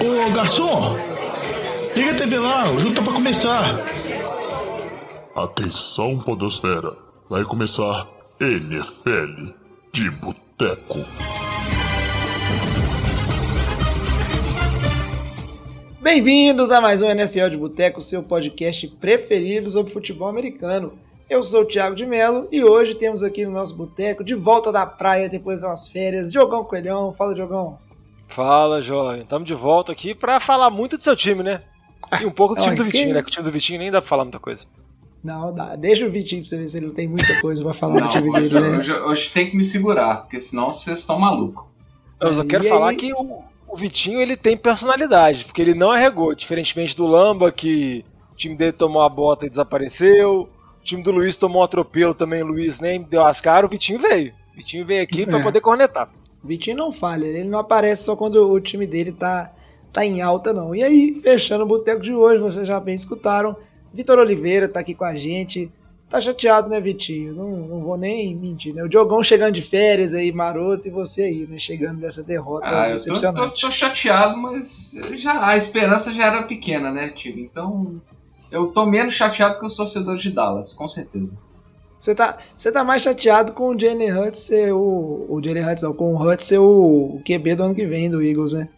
Ô, garçom! Liga a TV lá, o jogo tá pra começar. Atenção, podosfera. Vai começar NFL de Boteco. Bem-vindos a mais um NFL de Boteco, seu podcast preferido sobre futebol americano. Eu sou o Thiago de Mello e hoje temos aqui no nosso boteco, de volta da praia depois das nossas férias, Diogão Coelhão. Fala, Diogão. Fala, jovem. Estamos de volta aqui para falar muito do seu time, né? E um pouco do time do Vitinho, né? Que o time do Vitinho nem dá pra falar muita coisa. Não, dá. Deixa o Vitinho pra você ver se ele não tem muita coisa pra falar do time dele, né? Hoje tem que me segurar, porque senão vocês estão malucos. Eu só quero falar que o Vitinho, ele tem personalidade, porque ele não arregou. Diferentemente do Lamba, que o time dele tomou a bota e desapareceu. O time do Luiz tomou um atropelo também, o Luiz nem deu as caras, o Vitinho veio. O Vitinho veio aqui pra poder cornetar. O Vitinho não falha, ele não aparece só quando o time dele tá em alta, não. E aí, fechando o boteco de hoje, vocês já bem escutaram, Vitor Oliveira tá aqui com a gente. Tá chateado, né, Vitinho? Não vou nem mentir, né? O Diogão chegando de férias aí, maroto, e você aí, né? Chegando dessa derrota decepcionante. Eu tô chateado, mas a esperança já era pequena, né, Tigo? Então... eu tô menos chateado que os torcedores de Dallas, com certeza. Você tá mais chateado com o Jalen Hurts ser o QB do ano que vem do Eagles, né?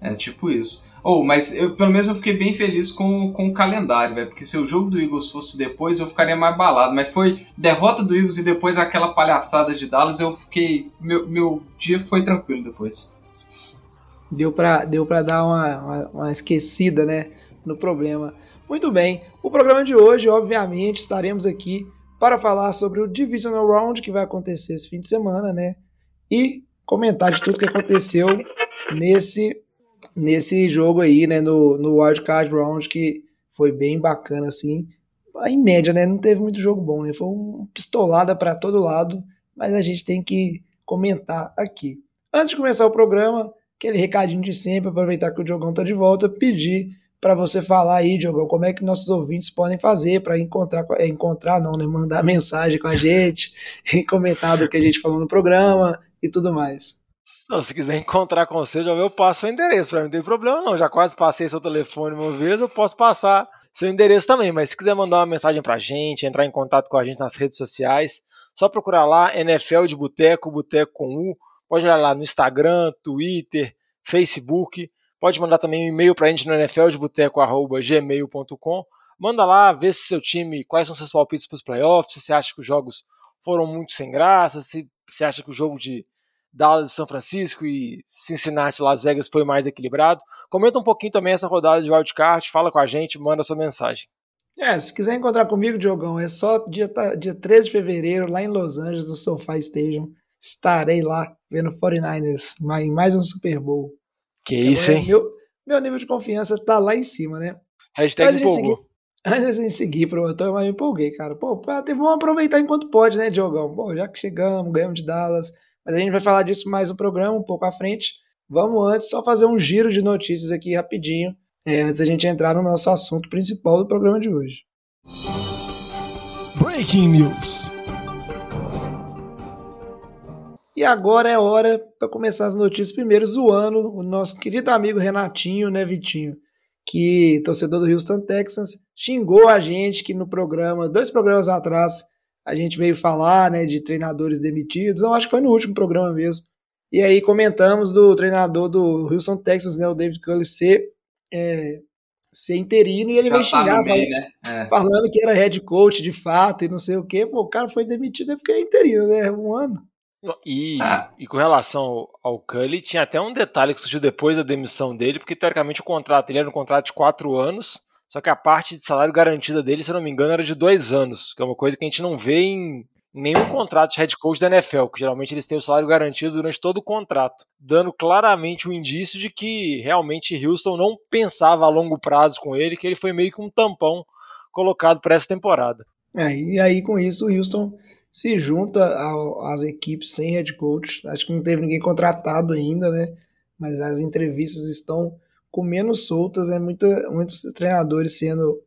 É, tipo isso. Mas pelo menos eu fiquei bem feliz com o calendário, velho. Porque se o jogo do Eagles fosse depois, eu ficaria mais abalado. Mas foi derrota do Eagles e depois aquela palhaçada de Dallas, eu fiquei... Meu dia foi tranquilo depois. Deu pra dar uma esquecida, né, no problema. Muito bem, o programa de hoje, obviamente, estaremos aqui para falar sobre o Divisional Round, que vai acontecer esse fim de semana, né? E comentar de tudo que aconteceu nesse jogo aí, né? No Wild Card Round, que foi bem bacana, assim. Em média, né? Não teve muito jogo bom, né? Foi uma pistolada para todo lado, mas a gente tem que comentar aqui. Antes de começar o programa, aquele recadinho de sempre, aproveitar que o Diogão está de volta, pedir para você falar aí, Diogão, como é que nossos ouvintes podem fazer para mandar mensagem com a gente, e comentar do que a gente falou no programa e tudo mais. Não, se quiser encontrar com você, eu passo o endereço, para mim não tem problema não, já quase passei seu telefone uma vez, eu posso passar seu endereço também, mas se quiser mandar uma mensagem para a gente, entrar em contato com a gente nas redes sociais, só procurar lá, NFL de Boteco, Boteco com U, pode olhar lá no Instagram, Twitter, Facebook. Pode mandar também um e-mail pra gente no nfldeboteco@gmail.com. Manda lá, vê se seu time, quais são seus palpites pros playoffs, se você acha que os jogos foram muito sem graça, se você acha que o jogo de Dallas, São Francisco e Cincinnati, Las Vegas foi mais equilibrado. Comenta um pouquinho também essa rodada de wildcard, fala com a gente, manda sua mensagem. Se quiser encontrar comigo, Diogão, é só dia 13 de fevereiro, lá em Los Angeles, no SoFi Stadium. Estarei lá vendo 49ers, mais um Super Bowl. Que isso, hein? Meu nível de confiança tá lá em cima, né? Hashtag empolgou. Antes de a gente seguir, eu empolguei, cara. Vamos aproveitar enquanto pode, né, Diogão? Já que chegamos, ganhamos de Dallas. Mas a gente vai falar disso mais no programa, um pouco à frente. Vamos antes só fazer um giro de notícias aqui rapidinho, antes da gente entrar no nosso assunto principal do programa de hoje. Breaking News. E agora é hora para começar as notícias. Primeiro, zoando o nosso querido amigo Renatinho, né, Vitinho? Que, torcedor do Houston Texans, xingou a gente que no programa, 2 programas atrás, a gente veio falar, né, de treinadores demitidos. Não, acho que foi no último programa mesmo. E aí comentamos do treinador do Houston Texans, né, o David Culley, ser interino, e ele veio xingar, falando que era head coach de fato e não sei o quê. O cara foi demitido e fiquei interino, né, 1 ano. E com relação ao Culley, tinha até um detalhe que surgiu depois da demissão dele, porque teoricamente o contrato, ele era um contrato de 4 anos, só que a parte de salário garantida dele, se eu não me engano, era de 2 anos, que é uma coisa que a gente não vê em nenhum contrato de head coach da NFL, que geralmente eles têm o salário garantido durante todo o contrato, dando claramente um indício de que realmente Houston não pensava a longo prazo com ele, que ele foi meio que um tampão colocado para essa temporada. E aí com isso o Houston se junta às equipes sem head coach. Acho que não teve ninguém contratado ainda, né? Mas as entrevistas estão com menos soltas, né? Muitos treinadores sendo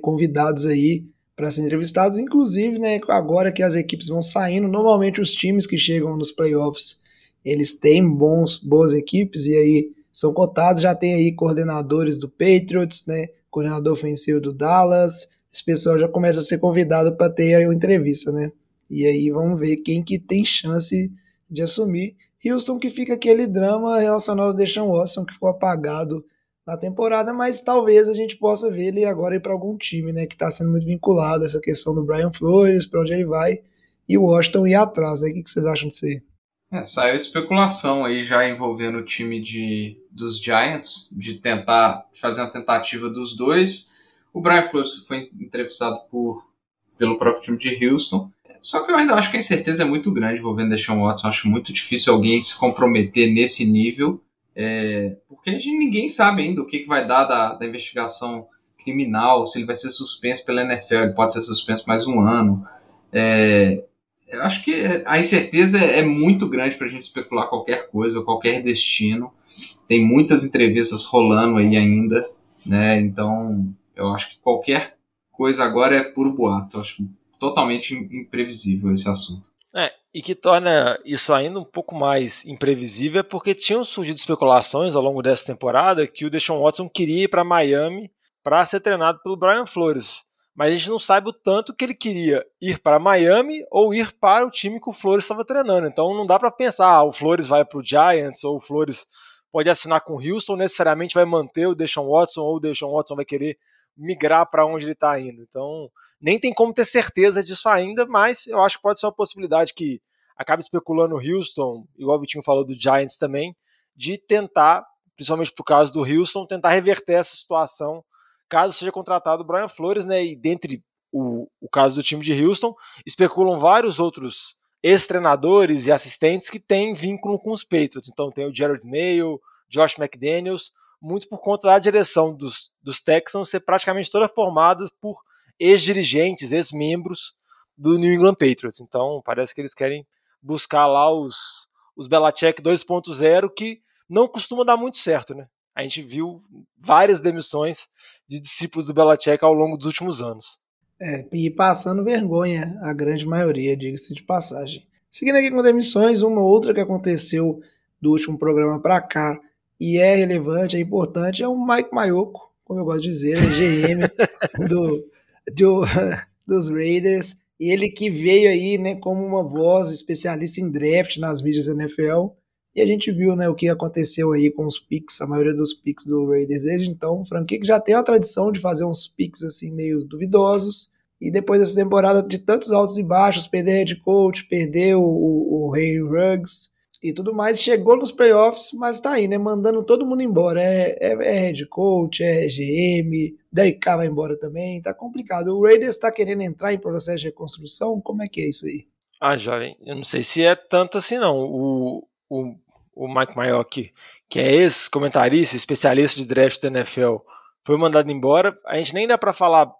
convidados aí para serem entrevistados, inclusive, né, agora que as equipes vão saindo, normalmente os times que chegam nos playoffs, eles têm boas equipes, e aí são cotados, já tem aí coordenadores do Patriots, né, coordenador ofensivo do Dallas, esse pessoal já começa a ser convidado para ter aí uma entrevista, né, e aí vamos ver quem que tem chance de assumir. Houston, que fica aquele drama relacionado ao Deshaun Watson, que ficou apagado na temporada, mas talvez a gente possa ver ele agora ir para algum time, né, que está sendo muito vinculado a essa questão do Brian Flores, para onde ele vai, e o Washington ir atrás, né? O que vocês acham disso aí? Saiu especulação aí já envolvendo o time dos Giants, de tentar fazer uma tentativa dos dois. O Brian Flores foi entrevistado pelo próprio time de Houston, só que eu ainda acho que a incerteza é muito grande envolvendo Deshaun Watson. Acho muito difícil alguém se comprometer nesse nível, porque a gente, ninguém sabe ainda o que vai dar da investigação criminal, se ele vai ser suspenso pela NFL, ele pode ser suspenso mais um ano. Eu acho que a incerteza é muito grande para a gente especular qualquer coisa, qualquer destino. Tem muitas entrevistas rolando aí ainda, né? Então eu acho que qualquer coisa agora é puro boato. Eu acho totalmente imprevisível esse assunto. E que torna isso ainda um pouco mais imprevisível é porque tinham surgido especulações ao longo dessa temporada que o Deshaun Watson queria ir para Miami para ser treinado pelo Brian Flores. Mas a gente não sabe o tanto que ele queria ir para Miami ou ir para o time que o Flores estava treinando. Então não dá para pensar, o Flores vai para o Giants ou o Flores pode assinar com o Houston, necessariamente vai manter o Deshaun Watson ou o Deshaun Watson vai querer migrar para onde ele está indo. Então nem tem como ter certeza disso ainda, mas eu acho que pode ser uma possibilidade que acaba especulando o Houston, igual o Vitinho falou do Giants também, de tentar, principalmente por causa do Houston, tentar reverter essa situação caso seja contratado o Brian Flores, né? E dentre o caso do time de Houston, especulam vários outros ex-treinadores e assistentes que têm vínculo com os Patriots. Então tem o Jared Mayo, Josh McDaniels, muito por conta da direção dos Texans ser praticamente toda formada por ex-dirigentes, ex-membros do New England Patriots. Então parece que eles querem buscar lá os Belichick 2.0, que não costuma dar muito certo, né? A gente viu várias demissões de discípulos do Belichick ao longo dos últimos anos. E passando vergonha, a grande maioria, diga-se de passagem. Seguindo aqui com demissões, uma outra que aconteceu do último programa para cá e é relevante, é importante, é o Mike Mayock, como eu gosto de dizer, GM dos Raiders. Ele que veio aí, né, como uma voz especialista em draft nas mídias da NFL. E a gente viu, né, o que aconteceu aí com os picks, a maioria dos picks do Raiders desde então. O franquia que já tem a tradição de fazer uns picks assim meio duvidosos. E depois dessa temporada de tantos altos e baixos, perder head coach, perder o Henry Ruggs e tudo mais, chegou nos playoffs, mas tá aí, né, mandando todo mundo embora. É head coach, é GM, Derek Carr vai embora também, tá complicado. O Raiders tá querendo entrar em processo de reconstrução, como é que é isso aí? Jovem, eu não sei se é tanto assim não. O Mike Mayock, que é ex-comentarista, especialista de draft da NFL, foi mandado embora. A gente nem dá para falar,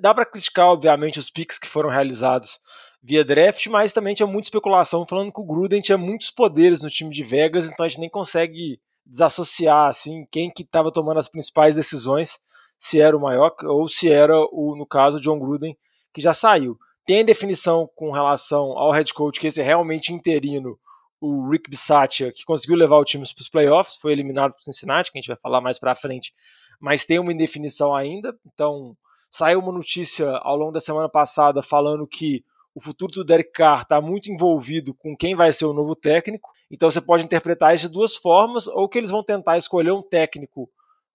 dá para criticar, obviamente, os picks que foram realizados via draft, mas também tinha muita especulação, falando que o Gruden tinha muitos poderes no time de Vegas, então a gente nem consegue desassociar assim, quem que estava tomando as principais decisões, se era o Mayock ou se era, no caso, o John Gruden, que já saiu. Tem a definição com relação ao head coach, que esse é realmente interino, o Rick Bisaccia, que conseguiu levar o time para os playoffs, foi eliminado por Cincinnati, que a gente vai falar mais para frente, mas tem uma indefinição ainda. Então saiu uma notícia ao longo da semana passada falando que o futuro do Derek Carr está muito envolvido com quem vai ser o novo técnico, então você pode interpretar isso de duas formas, ou que eles vão tentar escolher um técnico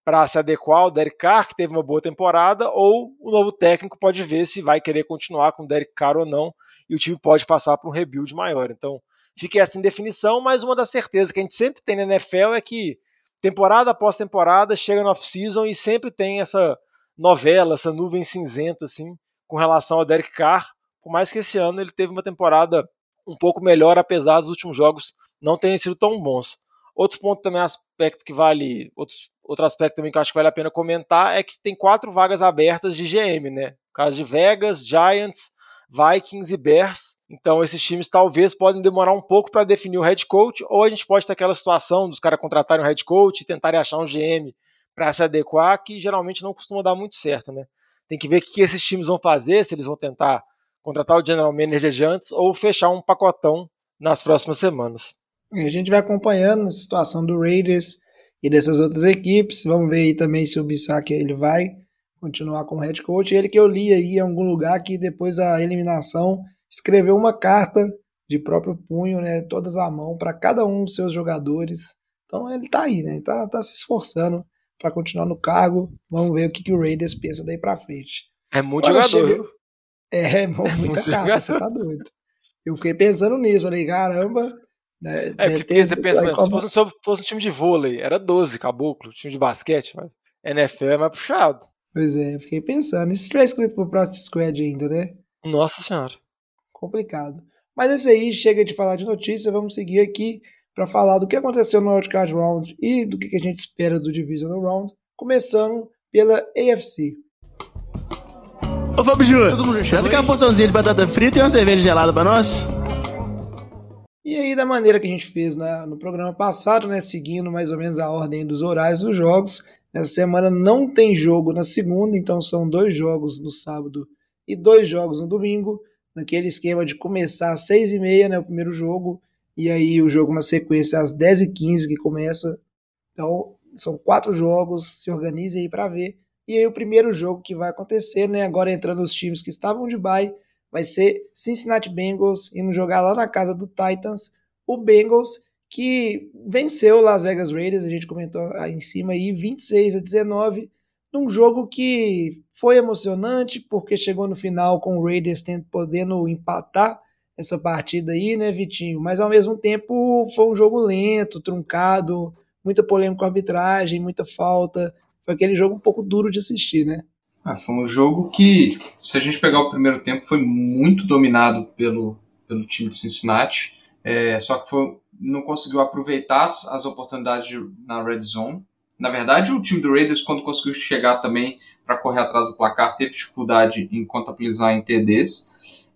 para se adequar ao Derek Carr, que teve uma boa temporada, ou o novo técnico pode ver se vai querer continuar com o Derek Carr ou não, e o time pode passar para um rebuild maior. Então fica essa indefinição, mas uma das certezas que a gente sempre tem na NFL é que temporada após temporada chega no off-season e sempre tem essa novela, essa nuvem cinzenta assim, com relação ao Derek Carr, por mais que esse ano ele teve uma temporada um pouco melhor, apesar dos últimos jogos não terem sido tão bons. Outro aspecto também que eu acho que vale a pena comentar é que tem 4 vagas abertas de GM, né? No caso de Vegas, Giants, Vikings e Bears, então esses times talvez podem demorar um pouco para definir o head coach, ou a gente pode ter aquela situação dos caras contratarem um head coach e tentarem achar um GM para se adequar, que geralmente não costuma dar muito certo, né? Tem que ver o que esses times vão fazer, se eles vão tentar contratar o general manager antes ou fechar um pacotão nas próximas semanas. A gente vai acompanhando a situação do Raiders, e dessas outras equipes. Vamos ver aí também se o Bissac ele vai continuar como head coach. Ele que eu li aí em algum lugar que depois da eliminação escreveu uma carta de próprio punho, né, todas à mão, para cada um dos seus jogadores. Então ele tá aí, né, tá se esforçando para continuar no cargo. Vamos ver o que o Raiders pensa daí para frente. É muito agora jogador, viu? Muita carta, você tá doido. Eu fiquei pensando nisso, falei, caramba... Né, você pensa, aí, como... se fosse um time de vôlei, era 12, caboclo, time de basquete, mas NFL é mais puxado. Pois é, eu fiquei pensando, e se tiver escrito pro Practice Squad ainda, né? Nossa senhora. Complicado. Mas esse aí, chega de falar de notícia, vamos seguir aqui para falar do que aconteceu no Wildcard Round e do que a gente espera do Divisional Round, começando pela AFC. Ô Fábio Júnior, traz aqui uma porçãozinha de batata frita e uma cerveja gelada pra nós. E aí, da maneira que a gente fez no programa passado, né, seguindo mais ou menos a ordem dos horários dos jogos, nessa semana não tem jogo na segunda, então são 2 jogos no sábado e 2 jogos no domingo, naquele esquema de começar às 6h30, né, o primeiro jogo, e aí o jogo na sequência às 10h15 que começa. Então são 4 jogos, se organizem aí para ver. E aí o primeiro jogo que vai acontecer, né, agora entrando os times que estavam de bye, vai ser Cincinnati Bengals indo jogar lá na casa do Titans. O Bengals que venceu Las Vegas Raiders, a gente comentou aí em cima, aí 26-19, num jogo que foi emocionante, porque chegou no final com o Raiders podendo empatar essa partida aí, né, Vitinho? Mas ao mesmo tempo foi um jogo lento, truncado, muita polêmica com a arbitragem, muita falta. Foi aquele jogo um pouco duro de assistir, né? Foi um jogo que, se a gente pegar o primeiro tempo, foi muito dominado pelo time de Cincinnati, só que não conseguiu aproveitar as oportunidades na red zone. Na verdade, o time do Raiders, quando conseguiu chegar também para correr atrás do placar, teve dificuldade em contabilizar em TDs.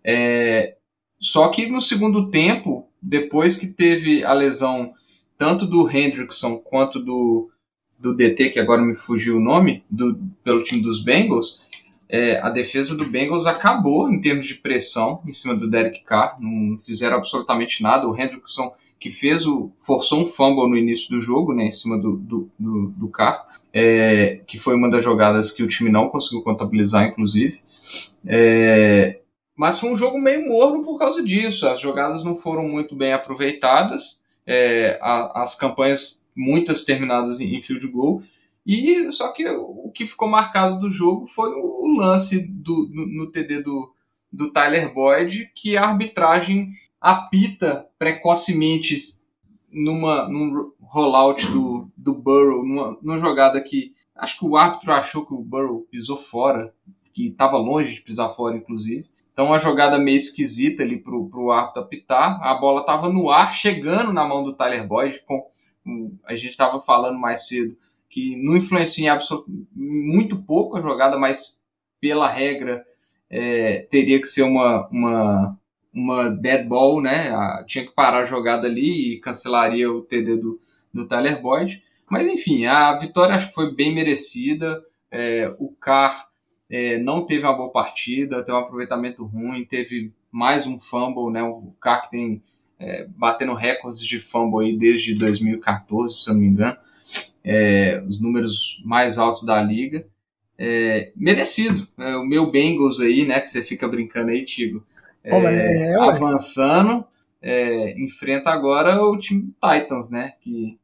Só que no segundo tempo, depois que teve a lesão tanto do Hendrickson quanto do DT, que agora me fugiu o nome, pelo time dos Bengals, a defesa do Bengals acabou em termos de pressão em cima do Derek Carr, não fizeram absolutamente nada. O Hendrickson, que forçou um fumble no início do jogo, né, em cima do Carr, que foi uma das jogadas que o time não conseguiu contabilizar, inclusive. Mas foi um jogo meio morno por causa disso. As jogadas não foram muito bem aproveitadas, as campanhas... muitas terminadas em field goal, e só que o que ficou marcado do jogo foi o lance no TD do Tyler Boyd, que a arbitragem apita precocemente num rollout do Burrow, numa jogada que acho que o árbitro achou que o Burrow pisou fora, que estava longe de pisar fora, inclusive. Então, uma jogada meio esquisita ali para o árbitro apitar. A bola estava no ar, chegando na mão do Tyler Boyd, a gente estava falando mais cedo que não influencia em muito pouco a jogada, mas pela regra teria que ser uma dead ball, né? Tinha que parar a jogada ali e cancelaria o TD do Tyler Boyd. Mas enfim, a vitória acho que foi bem merecida. O Carr não teve uma boa partida, teve um aproveitamento ruim, teve mais um fumble, né? O Carr que tem... batendo recordes de fumble aí desde 2014, se eu não me engano, os números mais altos da liga, merecido, o meu Bengals aí, né, que você fica brincando aí, Tigo, avançando, enfrenta agora o time do Titans, né, que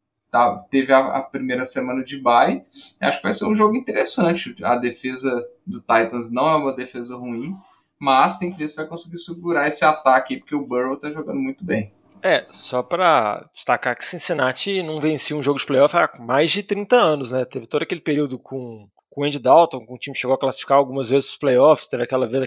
teve a primeira semana de bye. Acho que vai ser um jogo interessante. A defesa do Titans não é uma defesa ruim, mas tem que ver se vai conseguir segurar esse ataque, porque o Burrow tá jogando muito bem. Só pra destacar que Cincinnati não vencia um jogo de playoff há mais de 30 anos, né? Teve todo aquele período com o Andy Dalton, com o time que chegou a classificar algumas vezes os playoffs, teve aquela vez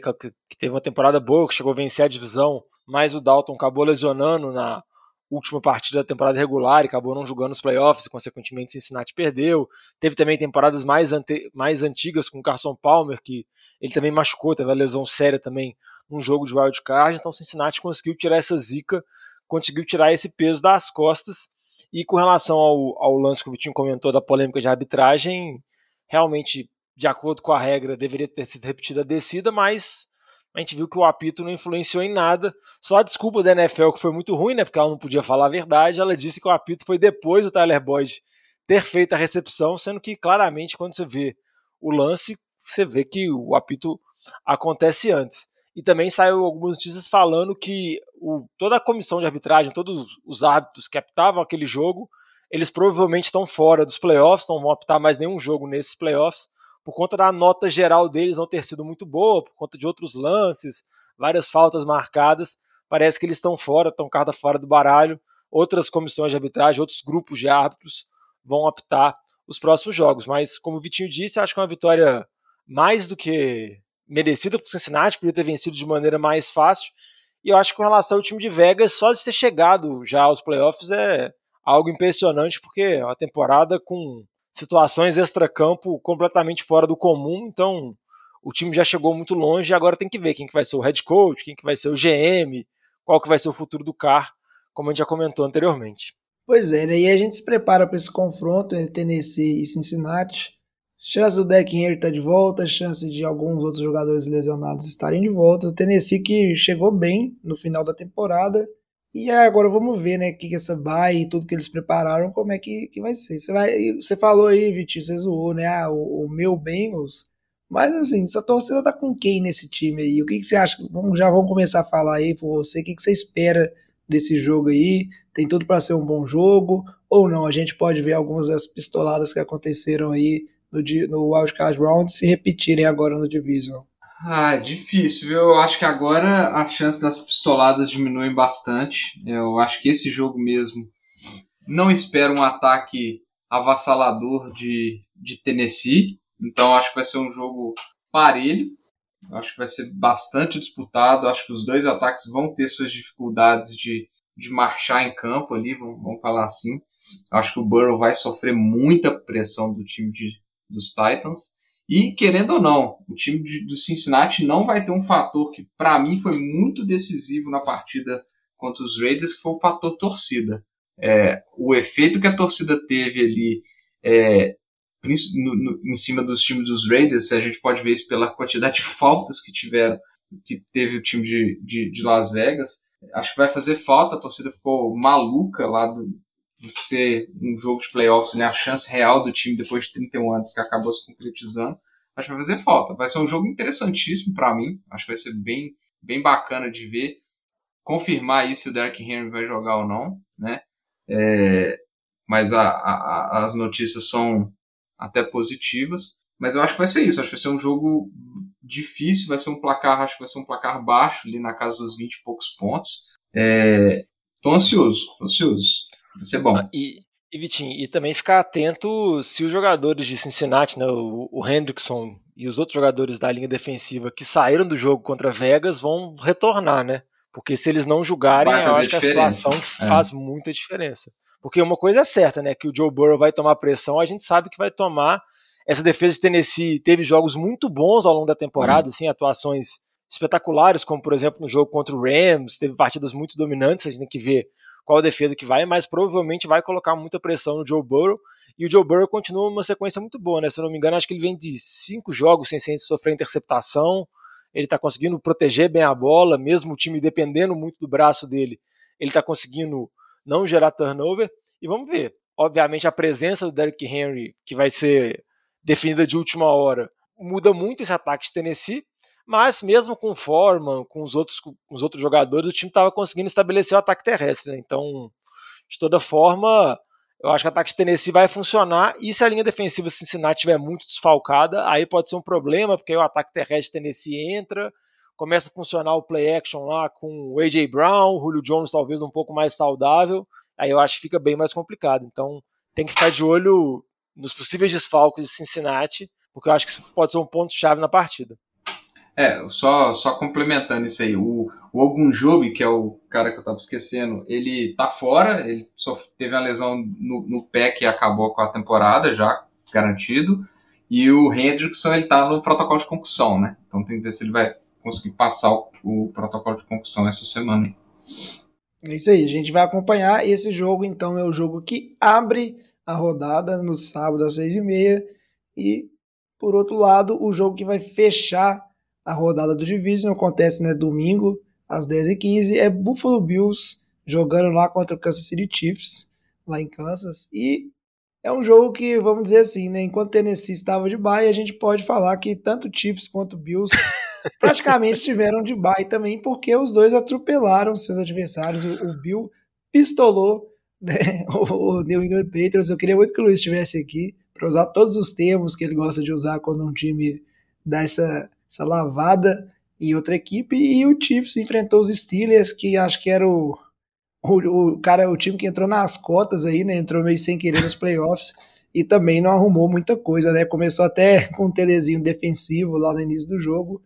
que teve uma temporada boa, que chegou a vencer a divisão, mas o Dalton acabou lesionando na última partida da temporada regular e acabou não jogando os playoffs, e consequentemente Cincinnati perdeu. Teve também temporadas mais antigas com o Carson Palmer, que ele também machucou, teve uma lesão séria também num jogo de wildcard. Então Cincinnati conseguiu tirar essa zica, conseguiu tirar esse peso das costas. E com relação ao lance que o Vitinho comentou da polêmica de arbitragem, realmente, de acordo com a regra, deveria ter sido repetida a descida, mas a gente viu que o apito não influenciou em nada. Só a desculpa da NFL, que foi muito ruim, né, porque ela não podia falar a verdade, ela disse que o apito foi depois do Tyler Boyd ter feito a recepção, sendo que claramente quando você vê o lance, você vê que o apito acontece antes. E também saiu algumas notícias falando que toda a comissão de arbitragem, todos os árbitros que apitavam aquele jogo, eles provavelmente estão fora dos playoffs, não vão apitar mais nenhum jogo nesses playoffs, por conta da nota geral deles não ter sido muito boa, por conta de outros lances, várias faltas marcadas, parece que eles estão fora, estão carta fora do baralho, outras comissões de arbitragem, outros grupos de árbitros vão apitar os próximos jogos. Mas, como o Vitinho disse, acho que é uma vitória mais do que merecida para o Cincinnati, poderia ter vencido de maneira mais fácil, e eu acho que com relação ao time de Vegas, só de ter chegado já aos playoffs é algo impressionante, porque é uma temporada com situações extracampo completamente fora do comum, então o time já chegou muito longe e agora tem que ver quem que vai ser o head coach, quem que vai ser o GM, qual que vai ser o futuro do Carr, como a gente já comentou anteriormente. Pois é, e a gente se prepara para esse confronto entre Tennessee e Cincinnati. Chance do Derrick Henry estar de volta, chance de alguns outros jogadores lesionados estarem de volta. O Tennessee que chegou bem no final da temporada. E agora vamos ver, né, o que essa bye e tudo que eles prepararam, como é que vai ser. Você falou aí, Vitinho, você zoou, né, o meu Bengals. Mas assim, essa torcida tá com quem nesse time aí? O que você acha? Já vamos começar a falar aí por você. O que você espera desse jogo aí? Tem tudo para ser um bom jogo? Ou não? A gente pode ver algumas das pistoladas que aconteceram aí no Wildcard Round se repetirem agora no Division. Ah, difícil, viu? Eu acho que agora a chance das pistoladas diminuem bastante. Eu acho que esse jogo mesmo não espera um ataque avassalador de Tennessee. Então acho que vai ser um jogo parelho. Eu acho que vai ser bastante disputado. Eu acho que os dois ataques vão ter suas dificuldades de marchar em campo ali, vamos falar assim. Eu acho que o Burrow vai sofrer muita pressão do time dos Titans. E, querendo ou não, o time do Cincinnati não vai ter um fator que, para mim, foi muito decisivo na partida contra os Raiders, que foi o fator torcida. O efeito que a torcida teve ali em cima dos times dos Raiders, a gente pode ver isso pela quantidade de faltas que teve o time de Las Vegas. Acho que vai fazer falta, a torcida ficou maluca lá de ser um jogo de playoffs, né? A chance real do time depois de 31 anos que acabou se concretizando, acho que vai fazer falta. Vai ser um jogo interessantíssimo para mim, acho que vai ser bem, bem bacana de ver, confirmar aí se o Derrick Henry vai jogar ou não, né? Mas as notícias são até positivas, mas eu acho que vai ser isso, acho que vai ser um jogo difícil, vai ser um placar, acho que vai ser um placar baixo, ali na casa dos 20 e poucos pontos. Tô ansioso, Vai ser bom. E Vitinho, e também ficar atento se os jogadores de Cincinnati, né, o Hendrickson e os outros jogadores da linha defensiva que saíram do jogo contra Vegas vão retornar, né? Porque se eles não julgarem, eu acho que a situação faz muita diferença. Porque uma coisa é certa, né? Que o Joe Burrow vai tomar pressão, a gente sabe que vai tomar. Essa defesa de Tennessee teve jogos muito bons ao longo da temporada, assim, atuações espetaculares, como por exemplo no jogo contra o Rams, teve partidas muito dominantes, a gente tem que ver qual defesa que vai, mas provavelmente vai colocar muita pressão no Joe Burrow, e o Joe Burrow continua uma sequência muito boa, né? Se eu não me engano, acho que ele vem de 5 jogos sem sofrer interceptação, ele tá conseguindo proteger bem a bola, mesmo o time dependendo muito do braço dele, ele tá conseguindo não gerar turnover, e vamos ver. Obviamente a presença do Derrick Henry, que vai ser definida de última hora, muda muito esse ataque de Tennessee, mas mesmo com o Foreman, com os outros jogadores, o time estava conseguindo estabelecer o ataque terrestre, né? Então, de toda forma, eu acho que o ataque de Tennessee vai funcionar, e se a linha defensiva de Cincinnati estiver muito desfalcada, aí pode ser um problema, porque aí o ataque terrestre de Tennessee entra, começa a funcionar o play action lá com o A.J. Brown, o Julio Jones talvez um pouco mais saudável, aí eu acho que fica bem mais complicado. Então, tem que ficar de olho nos possíveis desfalques de Cincinnati, porque eu acho que isso pode ser um ponto-chave na partida. Só complementando isso aí, o Ogunjobi, que é o cara que eu tava esquecendo, ele tá fora, ele só teve uma lesão no pé que acabou com a temporada já, garantido, e o Hendrickson, ele tá no protocolo de concussão, né? Então tem que ver se ele vai conseguir passar o protocolo de concussão essa semana. É isso aí, a gente vai acompanhar, e esse jogo então é o jogo que abre a rodada no sábado às 6h30, e por outro lado, o jogo que vai fechar a rodada do Division acontece, né, domingo, às 10h15, é Buffalo Bills jogando lá contra o Kansas City Chiefs, lá em Kansas, e é um jogo que, vamos dizer assim, né, enquanto o Tennessee estava de bye, a gente pode falar que tanto o Chiefs quanto o Bills praticamente estiveram de bye também, porque os dois atropelaram seus adversários. O Bill pistolou, né, o New England Patriots. Eu queria muito que o Luiz estivesse aqui para usar todos os termos que ele gosta de usar quando um time dá essa lavada em outra equipe. E o Chiefs enfrentou os Steelers, que acho que era o time que entrou nas cotas aí, né? Entrou meio sem querer nos playoffs e também não arrumou muita coisa, né? Começou até com um telezinho defensivo lá no início do jogo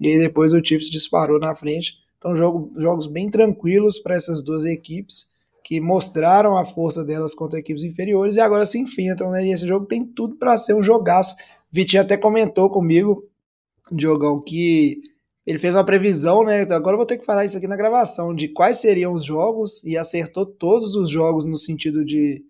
e aí depois o Chiefs disparou na frente. Então jogos bem tranquilos para essas duas equipes que mostraram a força delas contra equipes inferiores e agora se enfrentam, né? E esse jogo tem tudo para ser um jogaço. Vitinho até comentou comigo, Diogão, que ele fez uma previsão, né? Agora eu vou ter que falar isso aqui na gravação, de quais seriam os jogos, e acertou todos os jogos no sentido de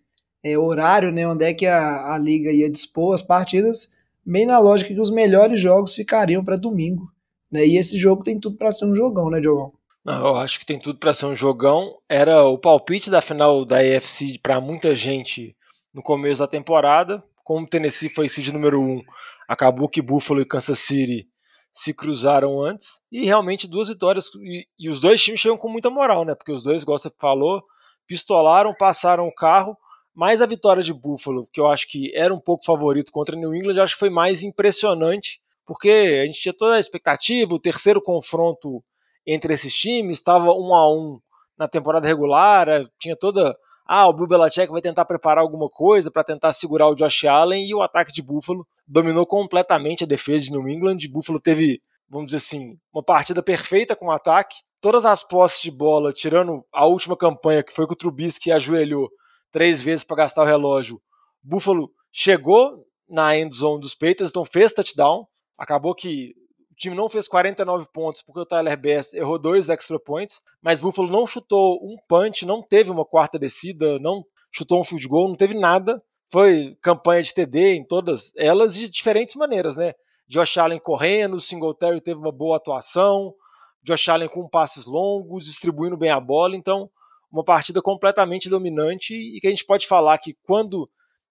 horário, né? Onde é que a liga ia dispor as partidas, bem na lógica que os melhores jogos ficariam para domingo, né? E esse jogo tem tudo para ser um jogão, né, Diogão? Eu acho que tem tudo para ser um jogão. Era o palpite da final da AFC para muita gente no começo da temporada. Como o Tennessee foi seed número 1, acabou que Buffalo e Kansas City se cruzaram antes, e realmente duas vitórias, e os dois times chegam com muita moral, né, porque os dois, igual você falou, pistolaram, passaram o carro, mas a vitória de Buffalo, que eu acho que era um pouco favorito contra New England, eu acho que foi mais impressionante, porque a gente tinha toda a expectativa, o terceiro confronto entre esses times, estava 1-1 na temporada regular, tinha toda, o Bill Belichick vai tentar preparar alguma coisa para tentar segurar o Josh Allen, e o ataque de Buffalo dominou completamente a defesa de New England. Buffalo teve, vamos dizer assim, uma partida perfeita com o ataque. Todas as posses de bola, tirando a última campanha, que foi que o Trubisky ajoelhou 3 vezes para gastar o relógio, Buffalo chegou na end zone dos Patriots, então fez touchdown. Acabou que o time não fez 49 pontos, porque o Tyler Bass errou 2 extra points, mas Buffalo não chutou um punch, não teve uma quarta descida, não chutou um field goal, não teve nada. Foi campanha de TD em todas elas, de diferentes maneiras, né? Josh Allen correndo, o Singletary teve uma boa atuação, Josh Allen com passes longos, distribuindo bem a bola. Então, uma partida completamente dominante, e que a gente pode falar que quando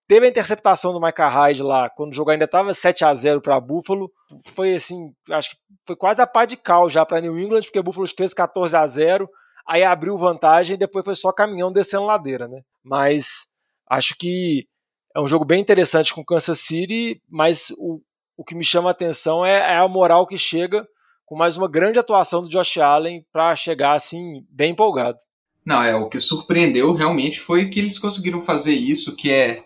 teve a interceptação do Micah Hyde lá, quando o jogo ainda estava 7-0 para Buffalo, foi assim, acho que foi quase a pá de cal já para New England, porque Buffalo fez 14-0, aí abriu vantagem e depois foi só caminhão descendo ladeira, né? Mas acho que é um jogo bem interessante com o Kansas City, mas o que me chama a atenção é a moral que chega com mais uma grande atuação do Josh Allen para chegar assim bem empolgado. Não, o que surpreendeu realmente foi que eles conseguiram fazer isso, que é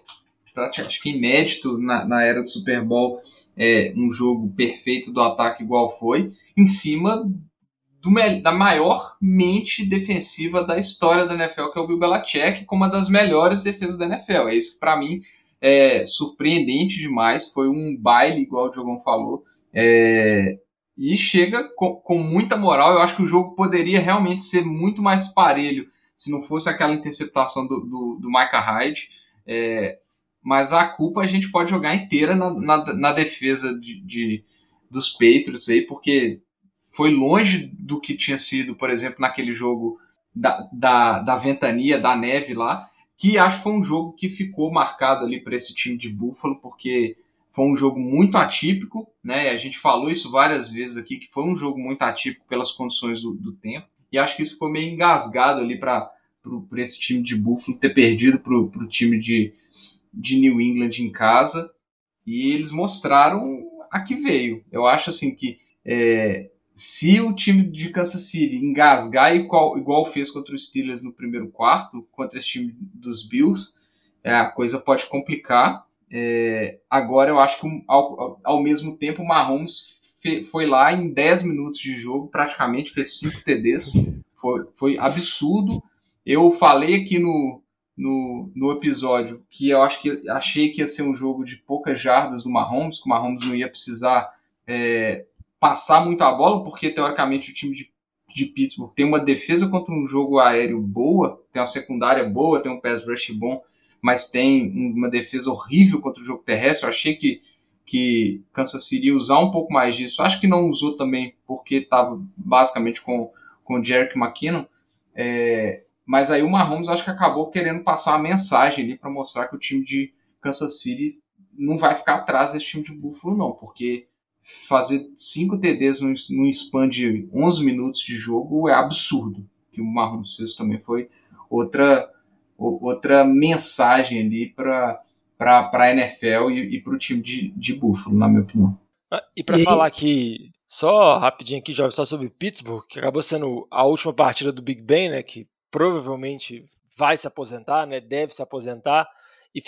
praticamente inédito na era do Super Bowl, um jogo perfeito do ataque igual foi, em cima da maior mente defensiva da história da NFL, que é o Bill Belichick, com uma das melhores defesas da NFL. É isso que para mim é surpreendente demais, foi um baile, igual o Diogão falou, e chega com muita moral. Eu acho que o jogo poderia realmente ser muito mais parelho se não fosse aquela interceptação do Micah Hyde, mas a culpa a gente pode jogar inteira na defesa dos Patriots, aí, porque foi longe do que tinha sido, por exemplo, naquele jogo da ventania, da neve lá, que acho que foi um jogo que ficou marcado ali para esse time de Buffalo, porque foi um jogo muito atípico, né? A gente falou isso várias vezes aqui, que foi um jogo muito atípico pelas condições do tempo, e acho que isso ficou meio engasgado ali para esse time de Buffalo ter perdido para o time de New England em casa, e eles mostraram a que veio. Eu acho assim que se o time de Kansas City engasgar igual fez contra os Steelers no primeiro quarto, contra esse time dos Bills, a coisa pode complicar. Agora eu acho que ao mesmo tempo o Mahomes foi lá em 10 minutos de jogo, praticamente fez 5 TDs, foi absurdo. Eu falei aqui no episódio que eu acho que achei que ia ser um jogo de poucas jardas do Mahomes, que o Mahomes não ia precisar passar muito a bola, porque teoricamente o time de Pittsburgh tem uma defesa contra um jogo aéreo boa, tem uma secundária boa, tem um pass rush bom, mas tem uma defesa horrível contra o jogo terrestre. Eu achei que Kansas City ia usar um pouco mais disso, acho que não usou também, porque estava basicamente com o Jerick McKinnon, mas aí o Mahomes acho que acabou querendo passar uma mensagem ali para mostrar que o time de Kansas City não vai ficar atrás desse time de Buffalo, não, porque fazer 5 TDs num span de 11 minutos de jogo é absurdo. Que o Mahomes fez também foi outra mensagem ali para a NFL e para o time de Buffalo, na minha opinião. E para falar aqui, só rapidinho aqui, jogo só sobre Pittsburgh, que acabou sendo a última partida do Big Ben, né, que provavelmente vai se aposentar, né, deve se aposentar, e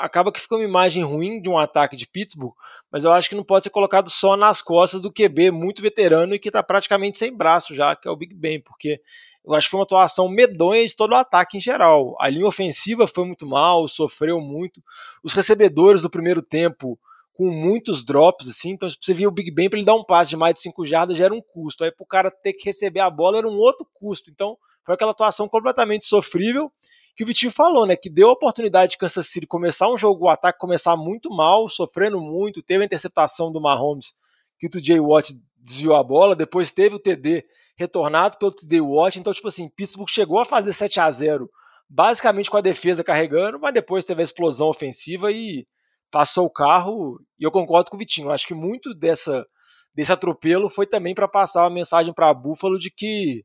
acaba que fica uma imagem ruim de um ataque de Pittsburgh, mas eu acho que não pode ser colocado só nas costas do QB muito veterano e que está praticamente sem braço já, que é o Big Ben, porque eu acho que foi uma atuação medonha de todo o ataque em geral. A linha ofensiva foi muito mal, sofreu muito, os recebedores do primeiro tempo com muitos drops, assim, então se você via o Big Ben para ele dar um passe de mais de 5 jardas já era um custo, aí para o cara ter que receber a bola era um outro custo, então foi aquela atuação completamente sofrível que o Vitinho falou, né, que deu a oportunidade de Kansas City começar um jogo, o ataque começar muito mal, sofrendo muito, teve a interceptação do Mahomes, que o TJ Watt desviou a bola, depois teve o TD retornado pelo TJ Watt, então tipo assim, Pittsburgh chegou a fazer 7-0, basicamente com a defesa carregando, mas depois teve a explosão ofensiva e passou o carro, e eu concordo com o Vitinho, acho que muito desse atropelo foi também para passar uma mensagem para Buffalo de que,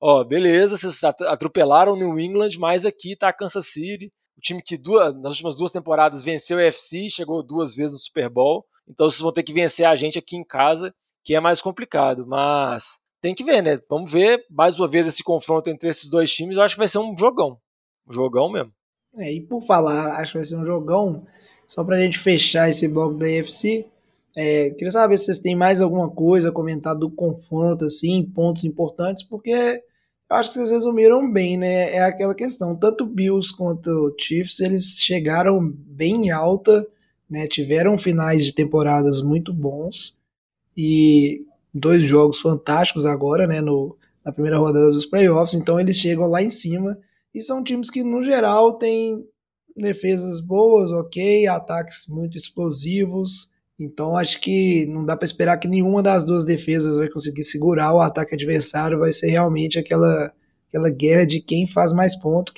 ó, beleza, vocês atropelaram New England, mas aqui tá a Kansas City, o time que nas últimas 2 temporadas venceu o AFC, chegou 2 vezes no Super Bowl, então vocês vão ter que vencer a gente aqui em casa, que é mais complicado, mas tem que ver, né? Vamos ver mais uma vez esse confronto entre esses 2 times, eu acho que vai ser um jogão mesmo. É, e por falar, acho que vai ser um jogão, só pra gente fechar esse bloco da AFC, queria saber se vocês têm mais alguma coisa a comentar do confronto, assim, pontos importantes, porque acho que vocês resumiram bem, né? É aquela questão, tanto Bills quanto Chiefs, eles chegaram bem alta, né? Tiveram finais de temporadas muito bons e 2 jogos fantásticos agora, né? Na primeira rodada dos playoffs, então eles chegam lá em cima e são times que no geral têm defesas boas, ok, ataques muito explosivos, então acho que não dá para esperar que nenhuma das 2 defesas vai conseguir segurar o ataque adversário, vai ser realmente aquela guerra de quem faz mais ponto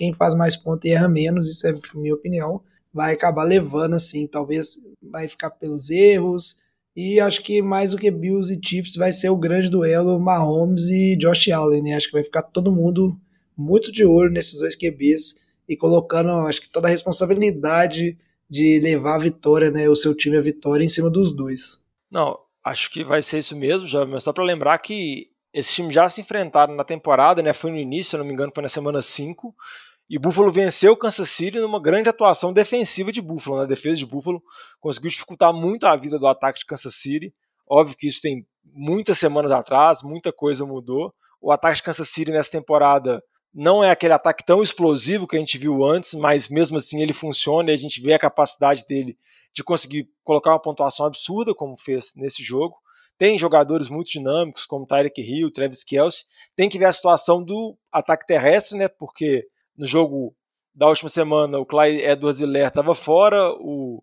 e erra menos, isso é minha opinião, vai acabar levando assim, talvez vai ficar pelos erros, e acho que mais do que Bills e Chiefs vai ser o grande duelo Mahomes e Josh Allen, né? Acho que vai ficar todo mundo muito de olho nesses 2 QBs e colocando, acho que toda a responsabilidade de levar a vitória, né, o seu time a vitória em cima dos 2. Não, acho que vai ser isso mesmo, já, mas só para lembrar que esse time já se enfrentaram na temporada, né, foi no início, se não me engano, foi na semana 5, e Buffalo venceu o Kansas City numa grande atuação defensiva de Buffalo, na defesa de Buffalo, conseguiu dificultar muito a vida do ataque de Kansas City, óbvio que isso tem muitas semanas atrás, muita coisa mudou, o ataque de Kansas City nessa temporada não é aquele ataque tão explosivo que a gente viu antes, mas mesmo assim ele funciona e a gente vê a capacidade dele de conseguir colocar uma pontuação absurda, como fez nesse jogo. Tem jogadores muito dinâmicos, como Tyreek Hill, Travis Kelce. Tem que ver a situação do ataque terrestre, né? Porque no jogo da última semana o Clyde Edwards-Helaire estava fora, o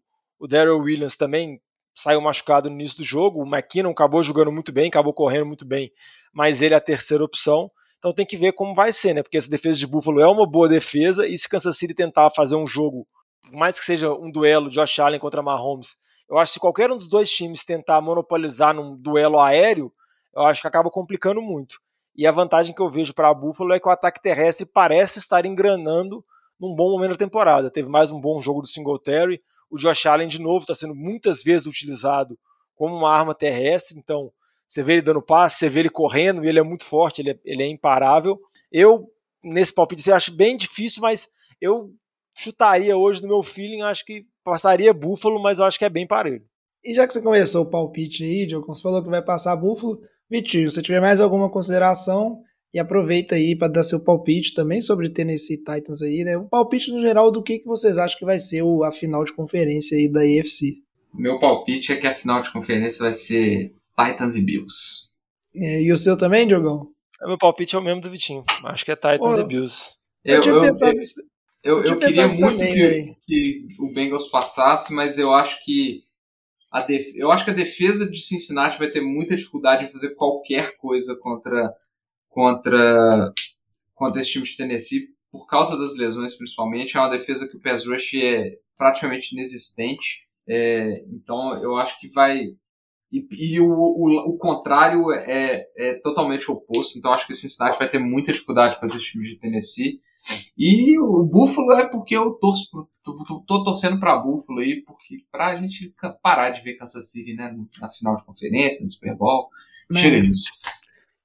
Darrell Williams também saiu machucado no início do jogo, o McKinnon acabou jogando muito bem, acabou correndo muito bem, mas ele é a terceira opção. Então tem que ver como vai ser, né? Porque essa defesa de Buffalo é uma boa defesa e se Kansas City tentar fazer um jogo, por mais que seja um duelo Josh Allen contra Mahomes, eu acho que se qualquer um dos 2 times tentar monopolizar num duelo aéreo, eu acho que acaba complicando muito. E a vantagem que eu vejo para Buffalo é que o ataque terrestre parece estar engrenando num bom momento da temporada. Teve mais um bom jogo do Singletary, o Josh Allen de novo está sendo muitas vezes utilizado como uma arma terrestre, então você vê ele dando passe, você vê ele correndo, e ele é muito forte, ele é imparável. Eu, nesse palpite, eu acho bem difícil, mas eu chutaria hoje no meu feeling, acho que passaria Buffalo, mas eu acho que é bem parelho. E já que você começou o palpite aí, Diogão, você falou que vai passar Buffalo, Vitinho, se tiver mais alguma consideração, e aproveita aí para dar seu palpite também sobre Tennessee Titans aí, né? Um palpite no geral do que vocês acham que vai ser a final de conferência aí da AFC. Meu palpite é que a final de conferência vai ser Titans e Bills. E o seu também, Diogão? Meu palpite é o mesmo do Vitinho. Acho que é Titans e Bills. Eu queria muito também, que o Bengals passasse, mas eu acho que a defesa de Cincinnati vai ter muita dificuldade em fazer qualquer coisa contra esse time de Tennessee, por causa das lesões principalmente. É uma defesa que o pass rush praticamente inexistente. Então eu acho que vai... E o contrário é totalmente oposto. Então acho que o Cincinnati vai ter muita dificuldade contra esse time de Tennessee. E o Buffalo é porque eu tô torcendo pra Buffalo aí, porque pra gente parar de ver Kansas City, né, na final de conferência, no Super Bowl. Não, chega disso.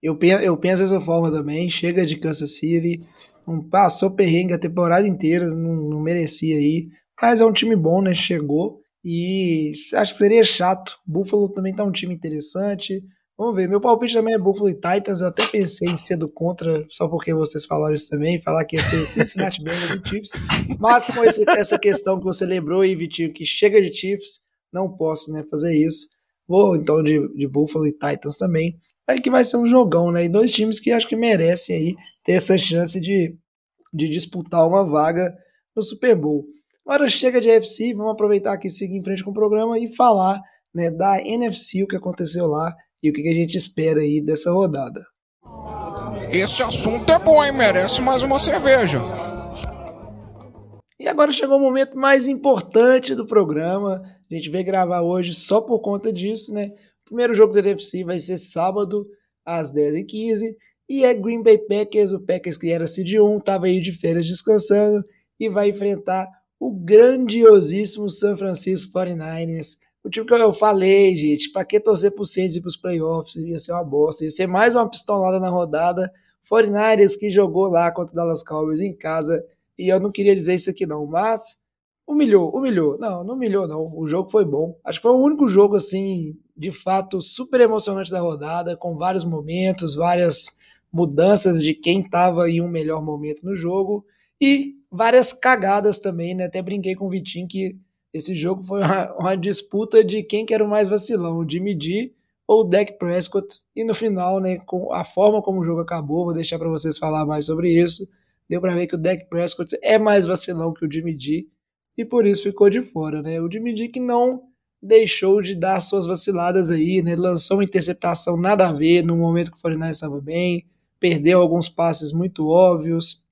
Eu penso dessa forma também. Chega de Kansas City. Não passou perrengue a temporada inteira, não merecia aí. Mas é um time bom, né? Chegou. E acho que seria chato. Buffalo também tá um time interessante. Vamos ver, meu palpite também é Buffalo e Titans. Eu até pensei em ser do contra, só porque vocês falaram isso também, falar que ia ser Cincinnati Bengals e Chiefs, mas com essa questão que você lembrou aí, Vitinho, que chega de Chiefs, não posso, né, fazer isso. Vou então de Buffalo e Titans também, aí que vai ser um jogão, né, e dois times que acho que merecem aí ter essa chance de disputar uma vaga no Super Bowl. Agora chega de AFC, vamos aproveitar aqui, seguir em frente com o programa e falar, né, da NFC, o que aconteceu lá, e o que a gente espera aí dessa rodada. Esse assunto é bom, hein? Merece mais uma cerveja. E agora chegou o momento mais importante do programa. A gente veio gravar hoje só por conta disso, né? O primeiro jogo do NFC vai ser sábado, às 10h15. E é Green Bay Packers, o Packers que era seed 1, estava aí de férias descansando, e vai enfrentar o grandiosíssimo San Francisco 49ers. O time que eu falei, gente, pra que torcer pro Saints e pros playoffs, ia ser uma bosta, ia ser mais uma pistolada na rodada. 49ers que jogou lá contra o Dallas Cowboys em casa, e eu não queria dizer isso aqui não, mas humilhou. Não humilhou não, o jogo foi bom. Acho que foi o único jogo, assim, de fato, super emocionante da rodada, com vários momentos, várias mudanças de quem tava em um melhor momento no jogo, e várias cagadas também, né, até brinquei com o Vitinho que esse jogo foi uma disputa de quem que era o mais vacilão, o Jimmy G ou o Dak Prescott, e no final, né, com a forma como o jogo acabou, vou deixar para vocês falar mais sobre isso, deu para ver que o Dak Prescott é mais vacilão que o Jimmy G, e por isso ficou de fora, né, o Jimmy G que não deixou de dar suas vaciladas aí, né, lançou uma interceptação nada a ver, no momento que o 49ers estava bem, perdeu alguns passes muito óbvios,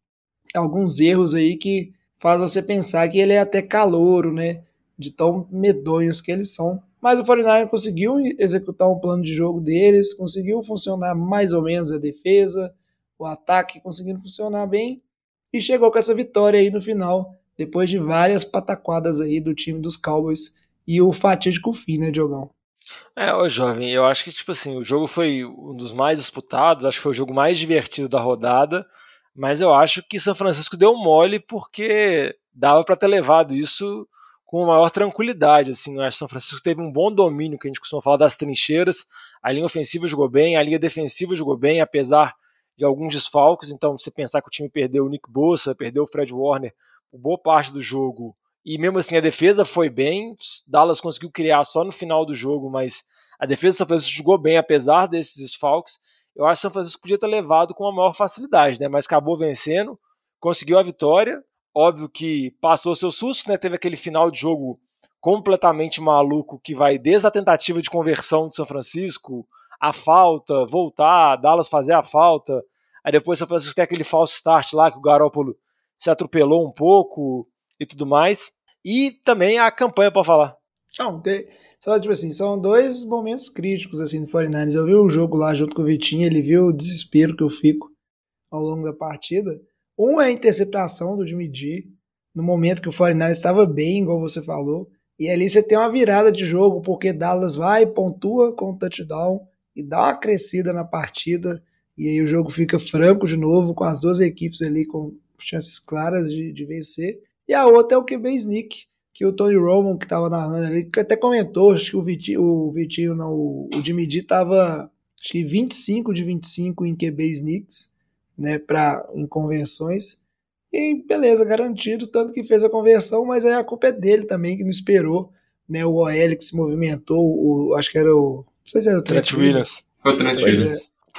alguns erros aí que faz você pensar que ele é até calouro, né, de tão medonhos que eles são. Mas o 49ers conseguiu executar um plano de jogo deles, conseguiu funcionar mais ou menos a defesa, o ataque conseguindo funcionar bem, e chegou com essa vitória aí no final, depois de várias pataquadas aí do time dos Cowboys e o fatídico fim, né, Diogão? Ô jovem, eu acho que, tipo assim, o jogo foi um dos mais disputados, acho que foi o jogo mais divertido da rodada, mas eu acho que São Francisco deu mole porque dava para ter levado isso com maior tranquilidade. Assim, eu acho que São Francisco teve um bom domínio, que a gente costuma falar das trincheiras, a linha ofensiva jogou bem, a linha defensiva jogou bem, apesar de alguns desfalques. Então, você pensar que o time perdeu o Nick Bosa, perdeu o Fred Warner por boa parte do jogo, e mesmo assim a defesa foi bem, Dallas conseguiu criar só no final do jogo, mas a defesa de São Francisco jogou bem, apesar desses desfalques. Eu acho que São Francisco podia ter levado com a maior facilidade, né? Mas acabou vencendo, conseguiu a vitória, óbvio que passou o seu susto, né? Teve aquele final de jogo completamente maluco que vai desde a tentativa de conversão de São Francisco, a falta, voltar, Dallas fazer a falta, aí depois São Francisco tem aquele falso start lá que o Garoppolo se atropelou um pouco e tudo mais, e também a campanha para falar. Não, só, tipo assim, são dois momentos críticos assim do 49ers. Eu vi o jogo lá junto com o Vitinho, ele viu o desespero que eu fico ao longo da partida. Um é a interceptação do Jimmy G, no momento que o 49ers estava bem, igual você falou, e ali você tem uma virada de jogo, porque Dallas vai, pontua com o touchdown e dá uma crescida na partida, e aí o jogo fica franco de novo, com as duas equipes ali com chances claras de vencer. E a outra é o QB Sneak, que o Tony Romo, que estava narrando ali, que até comentou, acho que o Jimmy G estava, acho que 25 de 25 em QB Sneaks, né, em conversões, e beleza, garantido, tanto que fez a conversão, mas aí a culpa é dele também, que não esperou, né, o OL que se movimentou, acho que era o, não sei se era o Trent Williams,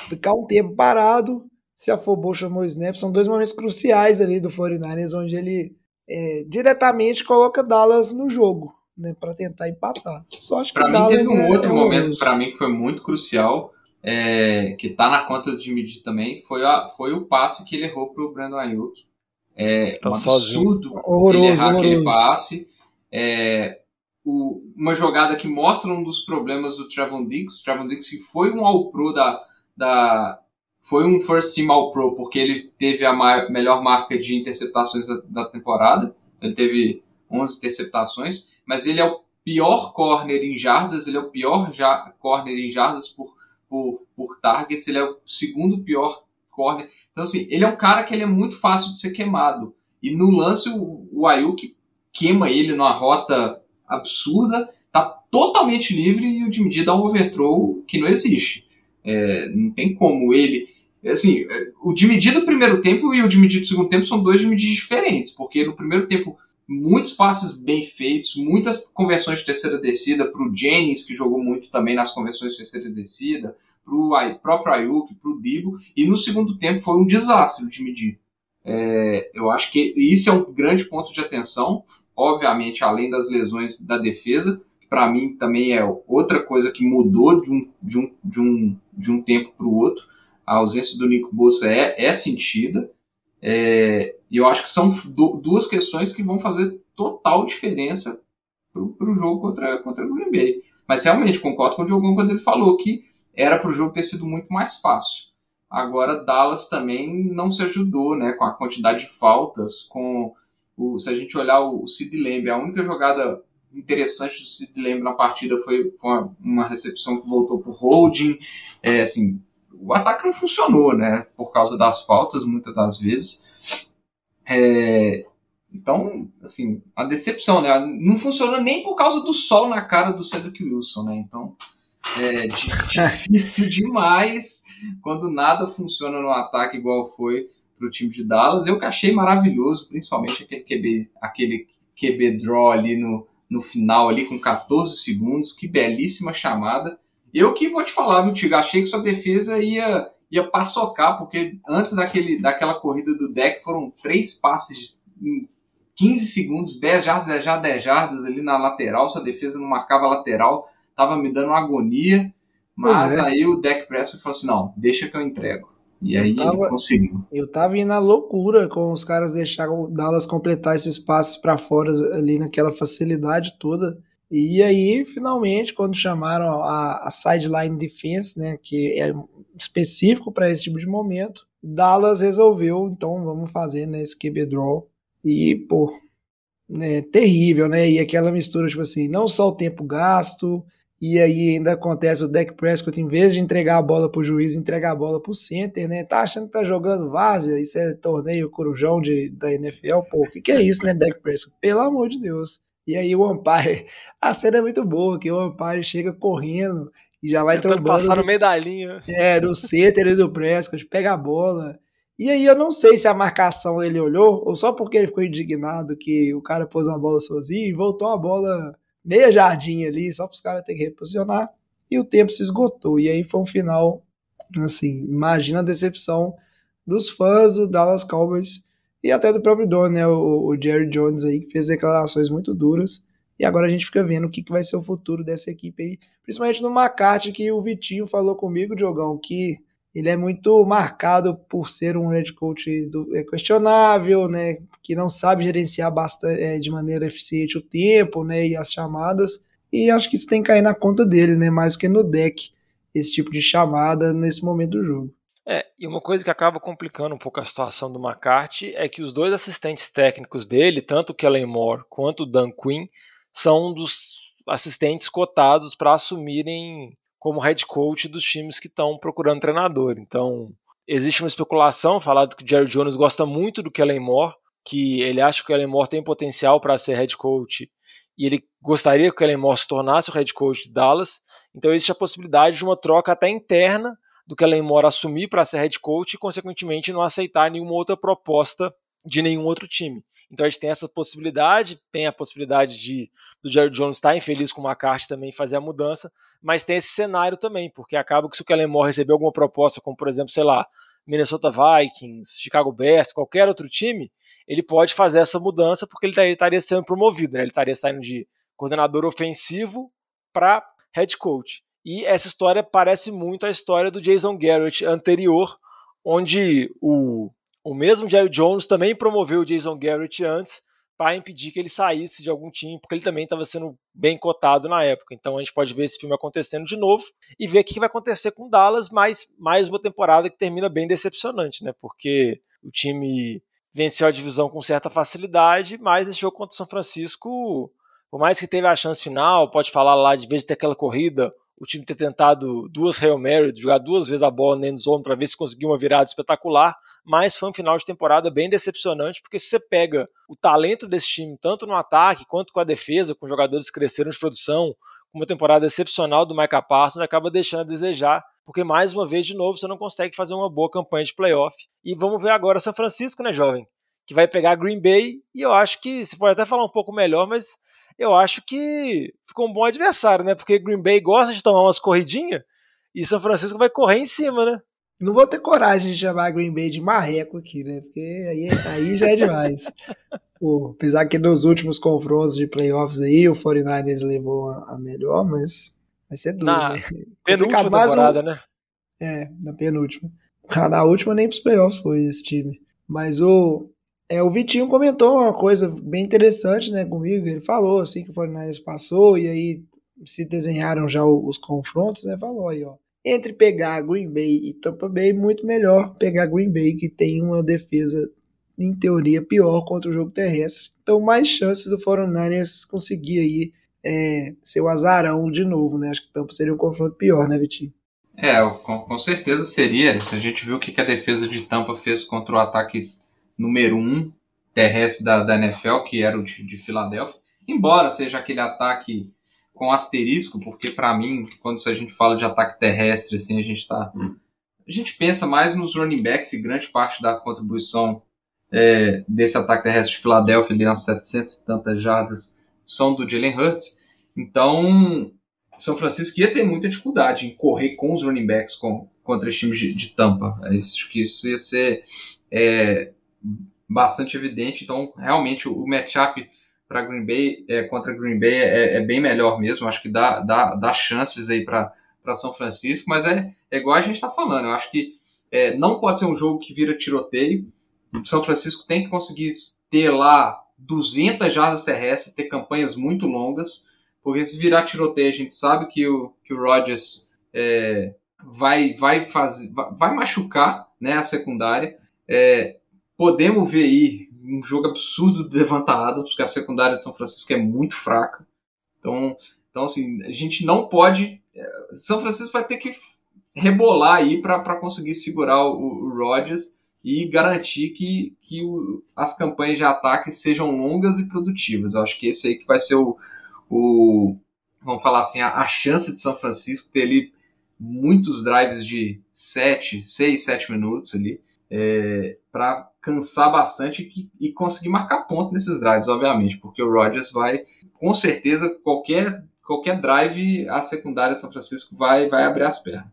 ficar um tempo parado, se afobou, chamou o snap, são dois momentos cruciais ali do 49ers, onde ele diretamente coloca Dallas no jogo, né, para tentar empatar. Só acho que pra Dallas mim teve um outro momento para mim que foi muito crucial, que tá na conta do Jimmy G também, foi o passe que ele errou pro Brandon Aiyuk. Um absurdo, horroroso, ele errar aquele passe. uma jogada que mostra um dos problemas do Trevon Diggs. Trevon Diggs que foi um All-Pro foi um First Team All-Pro, porque ele teve a melhor marca de interceptações da temporada. Ele teve 11 interceptações, mas ele é o pior corner em jardas, ele é o pior corner em jardas por targets, ele é o segundo pior corner. Então, assim, ele é um cara que ele é muito fácil de ser queimado. E no lance, o Aiyuk queima ele numa rota absurda, tá totalmente livre e o Jimmy G dá um overthrow que não existe. Não tem como ele... Assim, o Jimmy G do primeiro tempo e o Jimmy G do segundo tempo são dois Jimmy G diferentes, porque no primeiro tempo muitos passes bem feitos, muitas conversões de terceira descida pro Jennings, que jogou muito também nas conversões de terceira descida, pro próprio Aiyuk, pro Deebo, e no segundo tempo foi um desastre o Jimmy G. Eu acho que isso é um grande ponto de atenção, obviamente, além das lesões da defesa, que para mim também é outra coisa que mudou de um tempo para o outro. A ausência do Nick Bosa é sentida. E eu acho que são duas questões que vão fazer total diferença para o jogo contra o Green Bay. Mas realmente, concordo com o Diogão quando ele falou que era para o jogo ter sido muito mais fácil. Agora, Dallas também não se ajudou, né, com a quantidade de faltas. Se a gente olhar o CeeDee Lamb, a única jogada interessante do CeeDee Lamb na partida foi uma recepção que voltou para o holding. Assim, o ataque não funcionou, né, por causa das faltas, muitas das vezes. Então, assim, a decepção, né, não funcionou nem por causa do sol na cara do Cedric Wilson, né, então é difícil demais quando nada funciona no ataque igual foi pro time de Dallas. Eu que achei maravilhoso, principalmente aquele QB draw ali no final, ali com 14 segundos, que belíssima chamada. Eu que vou te falar, viu, Tigo? Achei que sua defesa ia paçocar, porque antes daquela corrida do Dak foram 3 passes em 15 segundos, 10 jardas ali na lateral. Sua defesa não marcava a lateral, tava me dando uma agonia, mas aí o Dak Prescott falou assim, não, deixa que eu entrego. E aí ele conseguiu. Eu tava indo na loucura com os caras deixaram o Dallas completar esses passes para fora ali naquela facilidade toda. E aí, finalmente, quando chamaram a sideline defense, né, que é específico para esse tipo de momento, Dallas resolveu, então vamos fazer, né, esse QB draw. E, pô, né, terrível, né? E aquela mistura, tipo assim, não só o tempo gasto, e aí ainda acontece o Dak Prescott, em vez de entregar a bola pro juiz, entregar a bola pro center, né? Tá achando que tá jogando várzea, isso é torneio corujão da NFL, pô, o que é isso, né, Dak Prescott? Pelo amor de Deus. E aí o umpire, a cena é muito boa, que o umpire chega correndo e já vai trombando. Passar no meio da linha. Do center e do Prescott, pega a bola. E aí eu não sei se a marcação ele olhou, ou só porque ele ficou indignado que o cara pôs a bola sozinho e voltou a bola meia jardinha ali, só para os caras terem que reposicionar, e o tempo se esgotou. E aí foi um final, assim, imagina a decepção dos fãs do Dallas Cowboys e até do próprio dono, né, o Jerry Jones aí, que fez declarações muito duras, e agora a gente fica vendo o que vai ser o futuro dessa equipe aí, principalmente no McCarthy, que o Vitinho falou comigo, Diogão, que ele é muito marcado por ser um head coach questionável, né, que não sabe gerenciar bastante, de maneira eficiente o tempo, né, e as chamadas, e acho que isso tem que cair na conta dele, né, mais que no deck, esse tipo de chamada nesse momento do jogo. E uma coisa que acaba complicando um pouco a situação do McCarthy é que os dois assistentes técnicos dele, tanto o Kellen Moore quanto o Dan Quinn, são um dos assistentes cotados para assumirem como head coach dos times que estão procurando treinador. Então, existe uma especulação falada que o Jerry Jones gosta muito do Kellen Moore, que ele acha que o Kellen Moore tem potencial para ser head coach e ele gostaria que o Kellen Moore se tornasse o head coach de Dallas. Então, existe a possibilidade de uma troca até interna do Kellen Moore assumir para ser head coach e, consequentemente, não aceitar nenhuma outra proposta de nenhum outro time. Então a gente tem essa possibilidade, tem a possibilidade do Jerry Jones estar infeliz com o McCarthy também fazer a mudança, mas tem esse cenário também, porque acaba que se o Kellen Moore receber alguma proposta, como por exemplo, sei lá, Minnesota Vikings, Chicago Bears, qualquer outro time, ele pode fazer essa mudança porque ele estaria sendo promovido, né? Ele estaria saindo de coordenador ofensivo para head coach. E essa história parece muito a história do Jason Garrett anterior, onde o mesmo Jerry Jones também promoveu o Jason Garrett antes para impedir que ele saísse de algum time, porque ele também estava sendo bem cotado na época. Então a gente pode ver esse filme acontecendo de novo e ver o que vai acontecer com o Dallas, mas mais uma temporada que termina bem decepcionante, né? Porque o time venceu a divisão com certa facilidade, mas esse jogo contra o São Francisco, por mais que teve a chance final, pode falar lá de vez de ter aquela corrida, o time ter tentado duas Hail Mary, jogar duas vezes a bola na end zone para ver se conseguiu uma virada espetacular, mas foi um final de temporada bem decepcionante, porque se você pega o talento desse time, tanto no ataque quanto com a defesa, com jogadores que cresceram de produção, com uma temporada excepcional do Micah Parsons, acaba deixando a desejar, porque mais uma vez, de novo, você não consegue fazer uma boa campanha de playoff. E vamos ver agora São Francisco, né, jovem? Que vai pegar Green Bay, e eu acho que, você pode até falar um pouco melhor, mas eu acho que ficou um bom adversário, né? Porque Green Bay gosta de tomar umas corridinhas e São Francisco vai correr em cima, né? Não vou ter coragem de chamar Green Bay de marreco aqui, né? Porque aí já é demais. Pô, apesar que nos últimos confrontos de playoffs aí, o 49ers levou a melhor, mas vai ser duro, né? Penúltima temporada, né? É, na penúltima. Na última nem pros playoffs foi esse time. Mas o Vitinho comentou uma coisa bem interessante, né, comigo. Ele falou assim que o 49ers passou e aí se desenharam já os confrontos, né? Falou aí, ó. Entre pegar Green Bay e Tampa Bay, muito melhor pegar Green Bay, que tem uma defesa, em teoria, pior contra o jogo terrestre. Então, mais chances do 49ers conseguir aí seu azarão de novo, né? Acho que Tampa seria um confronto pior, né, Vitinho? É, com certeza seria. A gente viu o que a defesa de Tampa fez contra o ataque número 1 terrestre da NFL, que era o de Filadélfia. Embora seja aquele ataque com asterisco, porque para mim, quando a gente fala de ataque terrestre, assim, a gente pensa mais nos running backs, e grande parte da contribuição desse ataque terrestre de Filadélfia, ali umas 700 e tantas jardas, são do Jalen Hurts. Então, São Francisco ia ter muita dificuldade em correr com os running backs contra os times de Tampa. Acho que isso ia ser bastante evidente. Então, realmente, o matchup contra Green Bay é bem melhor mesmo. Acho que dá chances aí para São Francisco, mas é igual a gente está falando. Eu acho que não pode ser um jogo que vira tiroteio. O São Francisco tem que conseguir ter lá 200 jardas terrestres, ter campanhas muito longas, porque se virar tiroteio, a gente sabe que o Rodgers vai machucar, né, a secundária. Podemos ver aí um jogo absurdo do Devonta Adams, porque a secundária de São Francisco é muito fraca. Então assim, a gente não pode... São Francisco vai ter que rebolar aí para conseguir segurar o Rodgers e garantir que as campanhas de ataque sejam longas e produtivas. Eu acho que esse aí que vai ser o vamos falar assim, a chance de São Francisco ter ali muitos drives de 6, 7 minutos ali, para cansar bastante e conseguir marcar ponto nesses drives, obviamente, porque o Rodgers vai, com certeza, qualquer drive, a secundária de São Francisco vai abrir as pernas.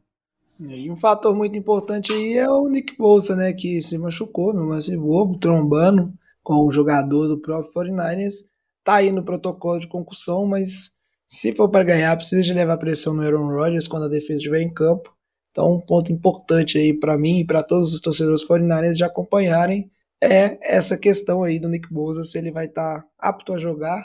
E um fator muito importante aí é o Nick Bosa, né, que se machucou no lance bobo, trombando com o jogador do próprio 49ers. Tá aí no protocolo de concussão, mas se for para ganhar, precisa de levar pressão no Aaron Rodgers quando a defesa estiver em campo. Então, um ponto importante aí para mim e para todos os torcedores 49ers de acompanharem é essa questão aí do Nick Bosa, se ele vai estar apto a jogar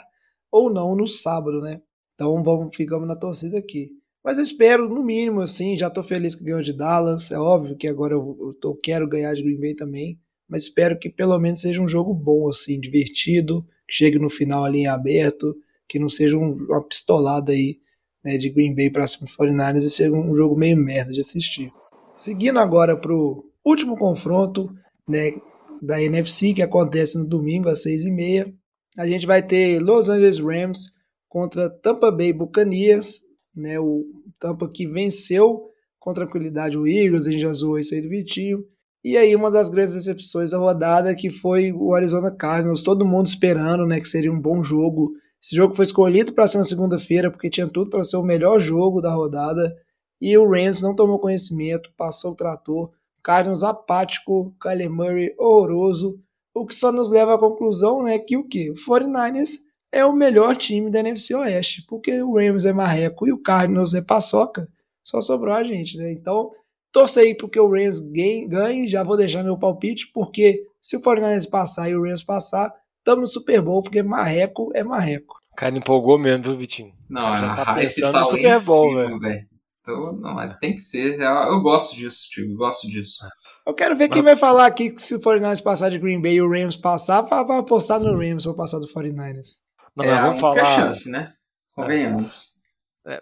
ou não no sábado, né? Então, ficamos na torcida aqui. Mas eu espero, no mínimo, assim, já tô feliz que ganhou de Dallas, é óbvio que agora eu quero ganhar de Green Bay também, mas espero que pelo menos seja um jogo bom, assim, divertido, que chegue no final ali em aberto, que não seja uma pistolada aí, né, de Green Bay para cima do 49ers, e seja um jogo meio merda de assistir. Seguindo agora pro último confronto, né, da NFC, que acontece no domingo às 6h30, a gente vai ter Los Angeles Rams contra Tampa Bay Buccaneers, né, o Tampa que venceu com tranquilidade o Eagles, a gente já zoou isso aí do Vitinho, e aí uma das grandes decepções da rodada que foi o Arizona Cardinals, todo mundo esperando, né, que seria um bom jogo. Esse jogo foi escolhido para ser na segunda-feira, porque tinha tudo para ser o melhor jogo da rodada, e o Rams não tomou conhecimento, passou o trator, Cardinals apático, Kyler Murray horroroso, o que só nos leva à conclusão, né, que o 49ers é o melhor time da NFC Oeste, porque o Rams é marreco e o Cardinals é paçoca, só sobrou a gente, né? Então, torce aí porque o Rams ganhe, já vou deixar meu palpite, porque se o 49ers passar e o Rams passar, estamos no Super Bowl, porque marreco é marreco. O cara empolgou mesmo, viu, Vitinho? Não, tá esse pau no Super Bowl, velho. Então, não, tem que ser. Eu gosto disso, Tigo, gosto disso. Eu quero ver quem vai falar aqui que se o 49ers passar de Green Bay e o Rams passar, vai apostar no Rams para passar do 49ers. Mas é, vamos falar... a chance, né? Convenhamos.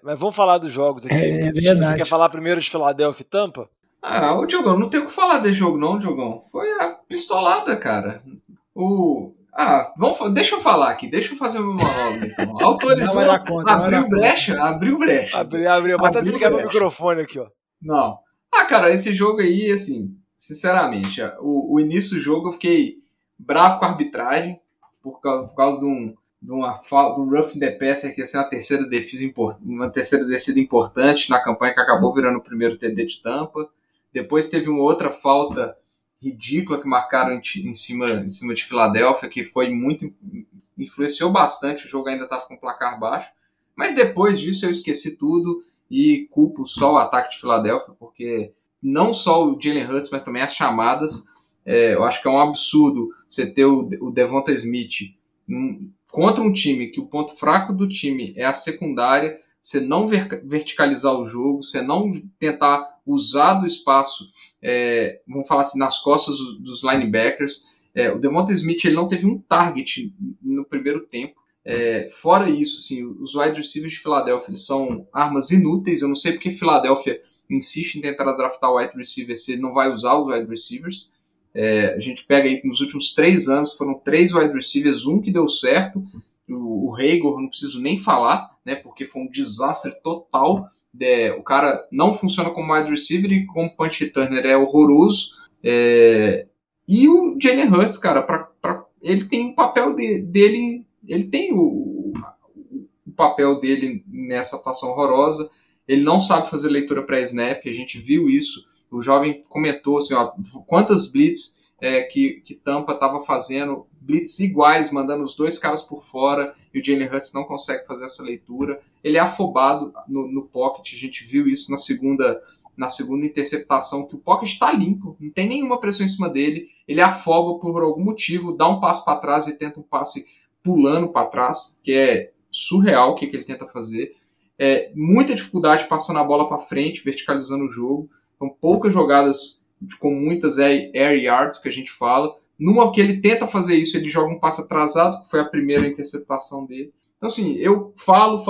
Mas vamos falar dos jogos aqui. É verdade. Você quer falar primeiro de Philadelphia e Tampa? Ah, o Diogão, não tem o que falar desse jogo não, Diogão. Foi a pistolada, cara. Deixa eu falar aqui, deixa eu fazer o meu monólogo então. Autorizou, abriu brecha. Abriu, mas tá desligando o microfone aqui, ó. Não. Ah, cara, esse jogo aí, assim, sinceramente, o início do jogo eu fiquei bravo com a arbitragem, por causa de um roughing the passer, que ia ser uma terceira descida importante na campanha, que acabou virando o primeiro TD de Tampa. Depois teve uma outra falta ridícula que marcaram em cima de Filadélfia, que foi muito, influenciou bastante, o jogo ainda estava com o placar baixo, mas depois disso eu esqueci tudo e culpo só o ataque de Filadélfia, porque não só o Jalen Hurts, mas também as chamadas, eu acho que é um absurdo você ter o Devonta Smith contra um time que o ponto fraco do time é a secundária, você não verticalizar o jogo, você não tentar usar do espaço, vamos falar assim, nas costas dos linebackers. O Devonta Smith ele não teve um target no primeiro tempo. Fora isso, assim, os wide receivers de Filadélfia são armas inúteis. Eu não sei porque Filadélfia insiste em tentar draftar wide receivers se ele não vai usar os wide receivers. A gente pega aí que nos últimos 3 anos foram 3 wide receivers, um que deu certo, o Hager não preciso nem falar, né, porque foi um desastre total. O cara não funciona como wide receiver e como punch returner é horroroso. E o Jalen Hurts, cara, ele tem o papel dele, ele tem o papel dele nessa atuação horrorosa. Ele não sabe fazer leitura pré-snap, a gente viu isso. O jovem comentou assim, ó, quantas blitz que Tampa estava fazendo, blitz iguais, mandando os 2 caras por fora, e o Jalen Hurts não consegue fazer essa leitura. Ele é afobado no pocket, a gente viu isso na segunda interceptação, que o pocket está limpo, não tem nenhuma pressão em cima dele, ele afoba por algum motivo, dá um passo para trás e tenta um passe pulando para trás, que é surreal o que ele tenta fazer. Muita dificuldade passando a bola para frente, verticalizando o jogo. Então, poucas jogadas com muitas air yards que a gente fala. Numa que ele tenta fazer isso, ele joga um passo atrasado, que foi a primeira interceptação dele. Então, assim, eu falo.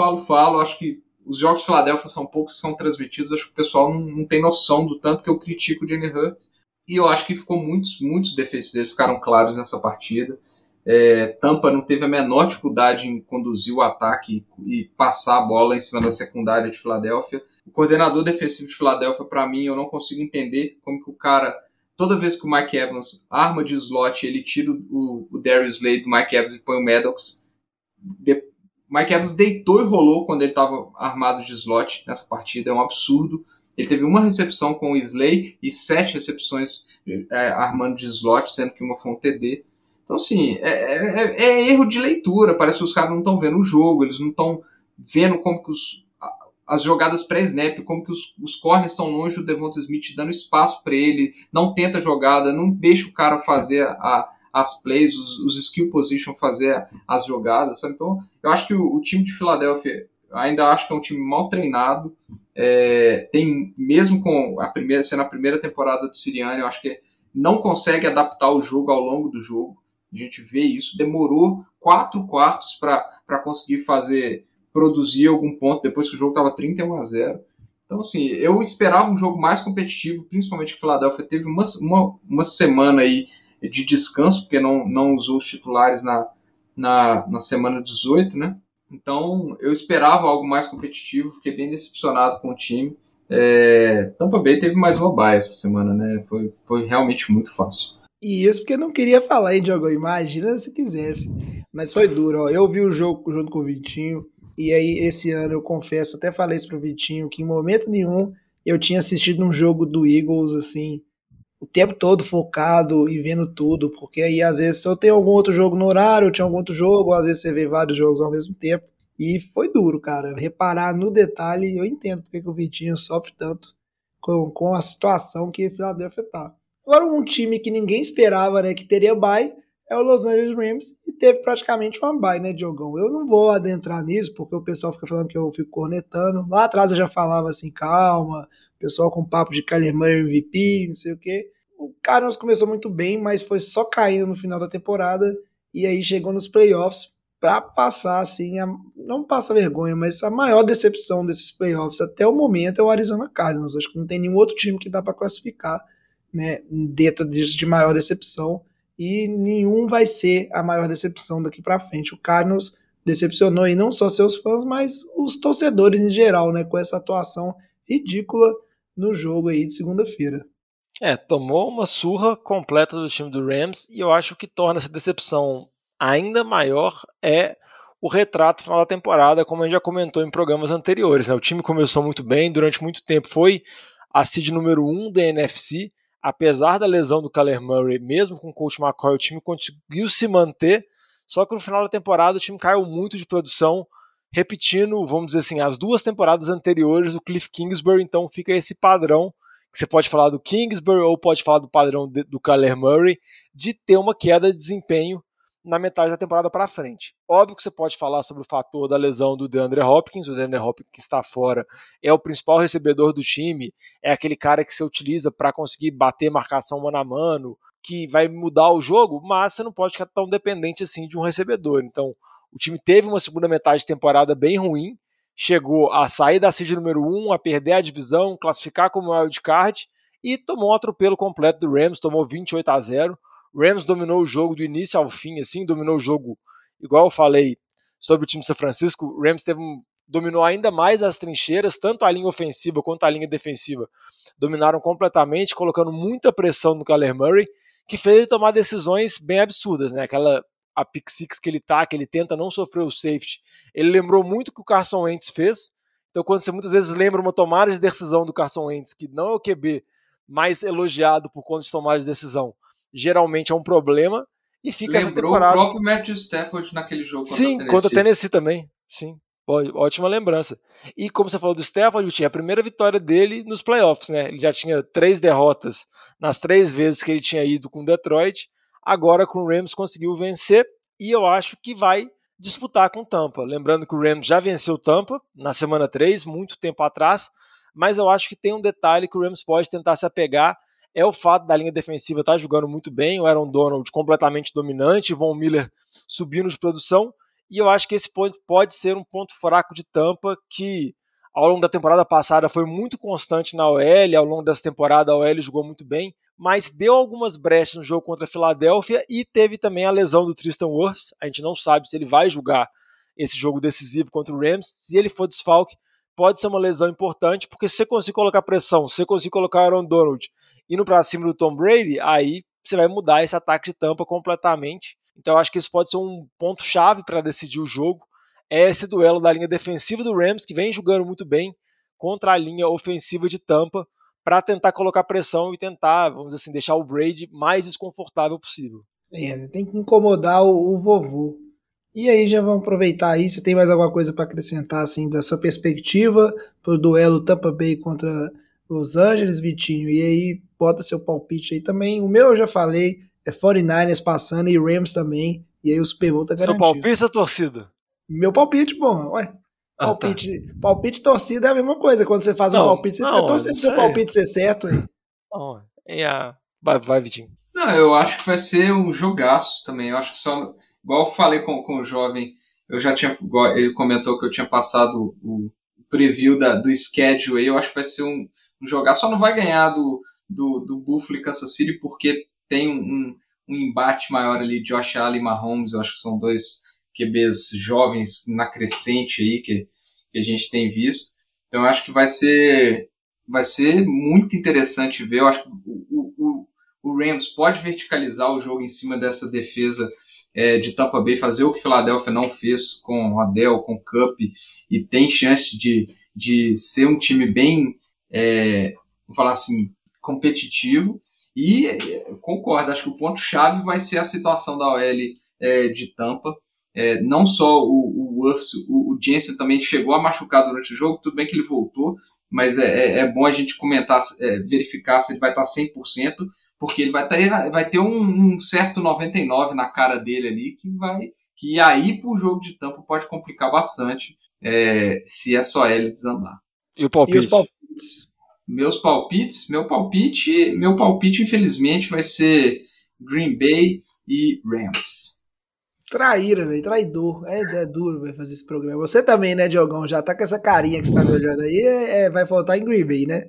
Acho que os jogos de Filadélfia são poucos que são transmitidos. Acho que o pessoal não tem noção do tanto que eu critico o Jalen Hurts. E eu acho que ficou muitos defeitos dele ficaram claros nessa partida. Tampa não teve a menor dificuldade em conduzir o ataque e passar a bola em cima da secundária de Filadélfia. O coordenador defensivo de Filadélfia, para mim, eu não consigo entender como que o cara, toda vez que o Mike Evans arma de slot, ele tira o Daryl Slay do Mike Evans e põe o Maddox. Mike Evans deitou e rolou quando ele estava armado de slot nessa partida, é um absurdo. Ele teve uma recepção com o Slay e 7 recepções armando de slot, sendo que uma foi um TD. Então, assim, é erro de leitura. Parece que os caras não estão vendo o jogo, eles não estão vendo como que as jogadas pré-snap, como que os corners estão longe do Devonta Smith, dando espaço para ele, não tenta a jogada, não deixa o cara fazer as plays, os skill position fazer as jogadas, sabe? Então, eu acho que o time de Filadélfia, ainda acho que é um time mal treinado, tem, mesmo com sendo a primeira temporada do Sirianni, eu acho que não consegue adaptar o jogo ao longo do jogo. A gente vê isso, demorou 4 quartos para conseguir produzir algum ponto, depois que o jogo estava 31-0. Então, assim, eu esperava um jogo mais competitivo, principalmente que o Philadelphia teve uma semana aí de descanso, porque não usou os titulares na semana 18, né? Então, eu esperava algo mais competitivo, fiquei bem decepcionado com o time. Tampa Bay teve mais uma baia essa semana, né? Foi realmente muito fácil. E isso porque eu não queria falar, hein, Diogão? Imagina se quisesse. Mas foi duro, ó. Eu vi o jogo junto com o Vitinho, e aí esse ano eu confesso, até falei isso pro Vitinho, que em momento nenhum eu tinha assistido um jogo do Eagles, assim, o tempo todo focado e vendo tudo, porque aí às vezes eu tenho algum outro jogo no horário, eu tinha algum outro jogo, ou às vezes você vê vários jogos ao mesmo tempo, e foi duro, cara. Reparar no detalhe, eu entendo porque o Vitinho sofre tanto com a situação que o Philadelphia tá. Agora um time que ninguém esperava, né, que teria bye, é o Los Angeles Rams, e teve praticamente uma bye, né, Diogão? Eu não vou adentrar nisso, porque o pessoal fica falando que eu fico cornetando. Lá atrás eu já falava assim, calma, o pessoal com papo de Kyler Murray MVP, não sei o quê. O Cardinals começou muito bem, mas foi só caindo no final da temporada, e aí chegou nos playoffs para passar, assim, não passa vergonha, mas a maior decepção desses playoffs até o momento é o Arizona Cardinals. Acho que não tem nenhum outro time que dá para classificar, né, dentro disso de maior decepção, e nenhum vai ser a maior decepção daqui para frente. O Cardinals decepcionou, e não só seus fãs, mas os torcedores em geral, né, com essa atuação ridícula no jogo aí de segunda-feira. É, tomou uma surra completa do time do Rams, e eu acho que torna essa decepção ainda maior é o retrato final da temporada, como a gente já comentou em programas anteriores, né? O time começou muito bem, durante muito tempo foi a seed número 1 da NFC, apesar da lesão do Kyler Murray, mesmo com o Coach McCoy, o time conseguiu se manter, só que no final da temporada o time caiu muito de produção, repetindo, vamos dizer assim, as duas temporadas anteriores do Kliff Kingsbury. Então fica esse padrão, que você pode falar do Kingsbury ou pode falar do padrão do Kyler Murray, de ter uma queda de desempenho na metade da temporada para frente. Óbvio que você pode falar sobre o fator da lesão do DeAndre Hopkins. O DeAndre Hopkins que está fora é o principal recebedor do time, é aquele cara que você utiliza para conseguir bater marcação mano a mano, que vai mudar o jogo, mas você não pode ficar tão dependente assim de um recebedor. Então, o time teve uma segunda metade de temporada bem ruim, chegou a sair da seed número 1, a perder a divisão, classificar como wildcard, e tomou um atropelo completo do Rams, tomou 28-0. O Rams dominou o jogo do início ao fim, assim, dominou o jogo, igual eu falei sobre o time de São Francisco. O Rams dominou ainda mais as trincheiras, tanto a linha ofensiva quanto a linha defensiva dominaram completamente, colocando muita pressão no Kyler Murray, que fez ele tomar decisões bem absurdas, né? A pick six que ele tenta não sofrer o safety, ele lembrou muito o que o Carson Wentz fez. Então, quando você muitas vezes lembra uma tomada de decisão do Carson Wentz, que não é o QB mais elogiado por conta de tomada de decisão, geralmente é um problema, e fica lembrou essa temporada. Lembrou o próprio Matthew Stafford naquele jogo contra o Tennessee. Sim, contra o Tennessee também. Sim, ótima lembrança. E como você falou do Stafford, tinha a primeira vitória dele nos playoffs, né? Ele já tinha 3 derrotas nas 3 vezes que ele tinha ido com o Detroit. Agora com o Rams conseguiu vencer, e eu acho que vai disputar com o Tampa. Lembrando que o Rams já venceu o Tampa na semana 3, muito tempo atrás, mas eu acho que tem um detalhe que o Rams pode tentar se apegar, é o fato da linha defensiva estar jogando muito bem, o Aaron Donald completamente dominante, Von Miller subindo de produção, e eu acho que esse ponto pode ser um ponto fraco de Tampa, que ao longo da temporada passada foi muito constante na OL, ao longo dessa temporada a OL jogou muito bem, mas deu algumas brechas no jogo contra a Filadélfia, e teve também a lesão do Tristan Wirfs. A gente não sabe se ele vai jogar esse jogo decisivo contra o Rams. Se ele for desfalque, pode ser uma lesão importante, porque se você conseguir colocar pressão, se você conseguir colocar o Aaron Donald indo para cima do Tom Brady, aí você vai mudar esse ataque de Tampa completamente. Então eu acho que isso pode ser um ponto-chave para decidir o jogo. É esse duelo da linha defensiva do Rams, que vem jogando muito bem, contra a linha ofensiva de Tampa, para tentar colocar pressão e tentar, vamos dizer assim, deixar o Brady mais desconfortável possível. É, tem que incomodar o vovô. E aí já vamos aproveitar aí, se tem mais alguma coisa para acrescentar assim, da sua perspectiva para o duelo Tampa Bay contra Los Angeles, Vitinho, e aí bota seu palpite aí também. O meu eu já falei, é 49ers passando e Rams também, e aí o Super Bowl tá garantido. Seu palpite é torcida? Meu palpite, bom, ué. Palpite, tá. Palpite torcida é a mesma coisa, quando você faz um palpite, você fica torcendo pro seu palpite ser certo aí. Não, vai, Vitinho. Não, eu acho que vai ser um jogaço também, eu acho que só, igual eu falei com o jovem, eu já tinha, ele comentou que eu tinha passado o preview do schedule aí, eu acho que vai ser um jogar, só não vai ganhar do Buffalo e Kansas City, porque tem um embate maior ali, Josh Allen e Mahomes, eu acho que são 2 QBs jovens na crescente aí, que a gente tem visto, então eu acho que vai ser muito interessante ver, eu acho que o Rams pode verticalizar o jogo em cima dessa defesa de Tampa Bay, fazer o que o Philadelphia não fez com o Adele, com o Cup, e tem chance de ser um time bem... vou falar assim, competitivo, e concordo, acho que o ponto-chave vai ser a situação da OL de Tampa, não só o Jensen também chegou a machucar durante o jogo, tudo bem que ele voltou, mas é bom a gente comentar, verificar se ele vai estar 100%, porque ele vai ter um certo 99 na cara dele ali, que aí pro jogo de Tampa pode complicar bastante se é só ele desandar. E o palpite? E os palpites? Meu palpite, infelizmente, vai ser Green Bay e Rams. Traíra, velho, traidor. É duro, véio, fazer esse programa. Você também, né, Diogão? Já tá com essa carinha que você tá me olhando aí, vai faltar em Green Bay, né?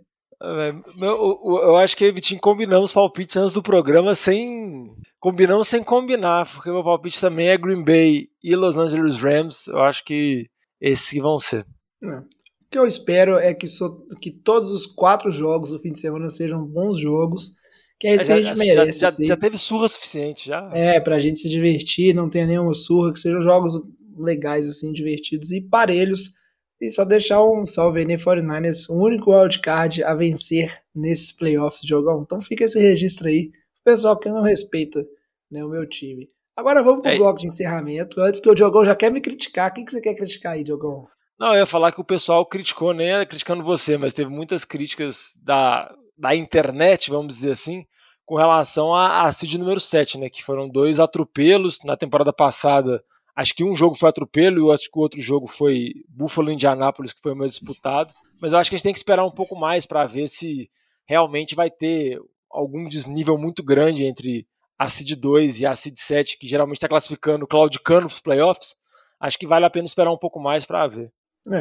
Eu acho que, Vitinho, combinamos palpites antes do programa sem combinar, porque meu palpite também é Green Bay e Los Angeles Rams. Eu acho que esses vão ser. O que eu espero é que todos os 4 jogos do fim de semana sejam bons jogos, que é isso que a gente merece. Já teve surra suficiente, já. Pra gente se divertir, não tenha nenhuma surra, que sejam jogos legais, assim, divertidos e parelhos. E só deixar um salve aí, né, 49ers, o único wildcard a vencer nesses playoffs de jogão. Então fica esse registro aí, pessoal que não respeita, né, o meu time. Agora vamos pro bloco de encerramento, antes que o Diogão já quer me criticar. O que você quer criticar aí, Diogão? Não, eu ia falar que o pessoal criticou, nem era criticando você, mas teve muitas críticas da internet, vamos dizer assim, com relação à seed número 7, né, que foram 2 atropelos na temporada passada. Acho que um jogo foi atropelo e acho que o outro jogo foi Buffalo e Indianápolis, que foi mais disputado. Mas eu acho que a gente tem que esperar um pouco mais para ver se realmente vai ter algum desnível muito grande entre a seed 2 e a seed 7, que geralmente está classificando, claudicando para os playoffs. Acho que vale a pena esperar um pouco mais para ver.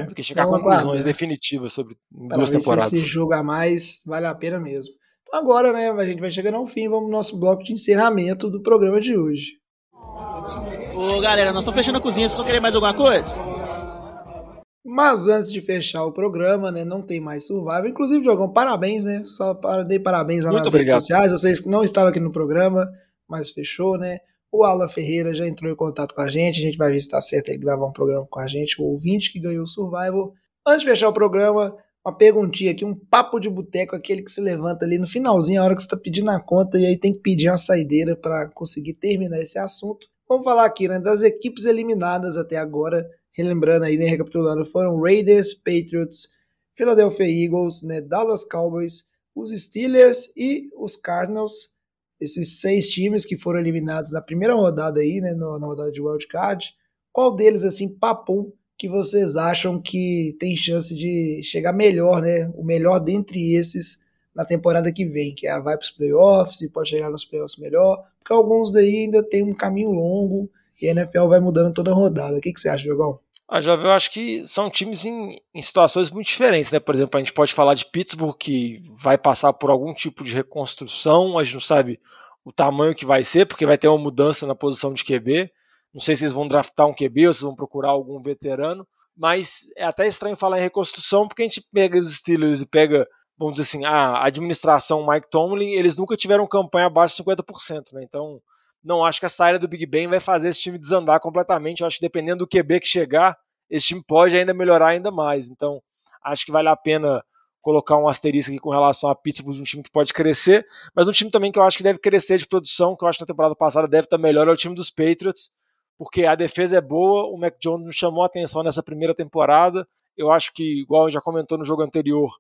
Porque chegar a conclusões definitivas sobre duas temporadas. Se esse jogo a mais, vale a pena mesmo. Então agora, né, a gente vai chegando ao fim, vamos no nosso bloco de encerramento do programa de hoje. Ô galera, nós estamos fechando a cozinha, vocês vão querer mais alguma coisa? Mas antes de fechar o programa, né, não tem mais survival. Inclusive, Diogão, parabéns, né? Só dei parabéns lá nas redes sociais. Vocês que não estavam aqui no programa, mas fechou, né? O Alan Ferreira já entrou em contato com a gente vai ver se tá certo ele gravar um programa com a gente, o ouvinte que ganhou o Survival. Antes de fechar o programa, uma perguntinha aqui, um papo de boteco, aquele que se levanta ali no finalzinho, a hora que você tá pedindo a conta, e aí tem que pedir uma saideira para conseguir terminar esse assunto. Vamos falar aqui, né, das equipes eliminadas até agora, relembrando aí, né, recapitulando, foram Raiders, Patriots, Philadelphia Eagles, né, Dallas Cowboys, os Steelers e os Cardinals. Esses 6 times que foram eliminados na primeira rodada aí, né, na rodada de wildcard. Qual deles, assim, papum, que vocês acham que tem chance de chegar melhor, né, o melhor dentre esses na temporada que vem, que vai para os playoffs e pode chegar nos playoffs melhor, porque alguns daí ainda tem um caminho longo e a NFL vai mudando toda a rodada. O que você acha, Diogão? Jovem, eu acho que são times em situações muito diferentes, né? Por exemplo, a gente pode falar de Pittsburgh, que vai passar por algum tipo de reconstrução, a gente não sabe o tamanho que vai ser, porque vai ter uma mudança na posição de QB, não sei se eles vão draftar um QB ou se vão procurar algum veterano, mas é até estranho falar em reconstrução, porque a gente pega os Steelers e pega, vamos dizer assim, a administração Mike Tomlin, eles nunca tiveram campanha abaixo de 50%, né? Então, não acho que a saída do Big Ben vai fazer esse time desandar completamente. Eu acho que dependendo do QB que chegar, esse time pode ainda melhorar ainda mais. Então, acho que vale a pena colocar um asterisco aqui com relação a Pittsburgh, um time que pode crescer, mas um time também que eu acho que deve crescer de produção, que eu acho que na temporada passada deve estar melhor, é o time dos Patriots, porque a defesa é boa, o Mac Jones me chamou a atenção nessa primeira temporada. Eu acho que, igual já comentou no jogo anterior,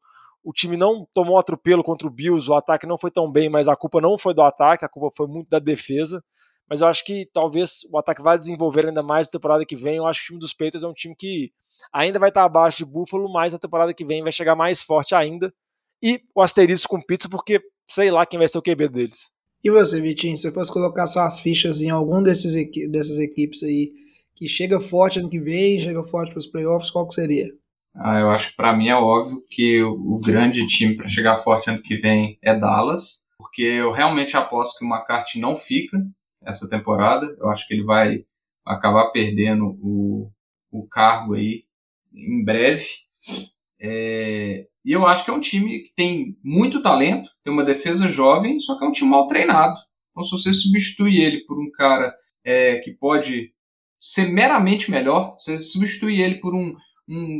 o time não tomou um atropelo contra o Bills, o ataque não foi tão bem, mas a culpa não foi do ataque, a culpa foi muito da defesa. Mas eu acho que talvez o ataque vá desenvolver ainda mais na temporada que vem. Eu acho que o time dos Patriots é um time que ainda vai estar abaixo de Buffalo, mas na temporada que vem vai chegar mais forte ainda. E o asterisco com o Pitts, porque sei lá quem vai ser o QB deles. E você, Vitinho, se eu fosse colocar só as fichas em algum dessas equipes aí que chega forte ano que vem, chega forte para os playoffs, qual que seria? Eu acho que para mim é óbvio que o grande time para chegar forte ano que vem é Dallas, porque eu realmente aposto que o McCarthy não fica essa temporada. Eu acho que ele vai acabar perdendo o cargo aí em breve. E eu acho que é um time que tem muito talento, tem uma defesa jovem, só que é um time mal treinado. Então se você substituir ele por um cara que pode ser meramente melhor, você substituir ele por um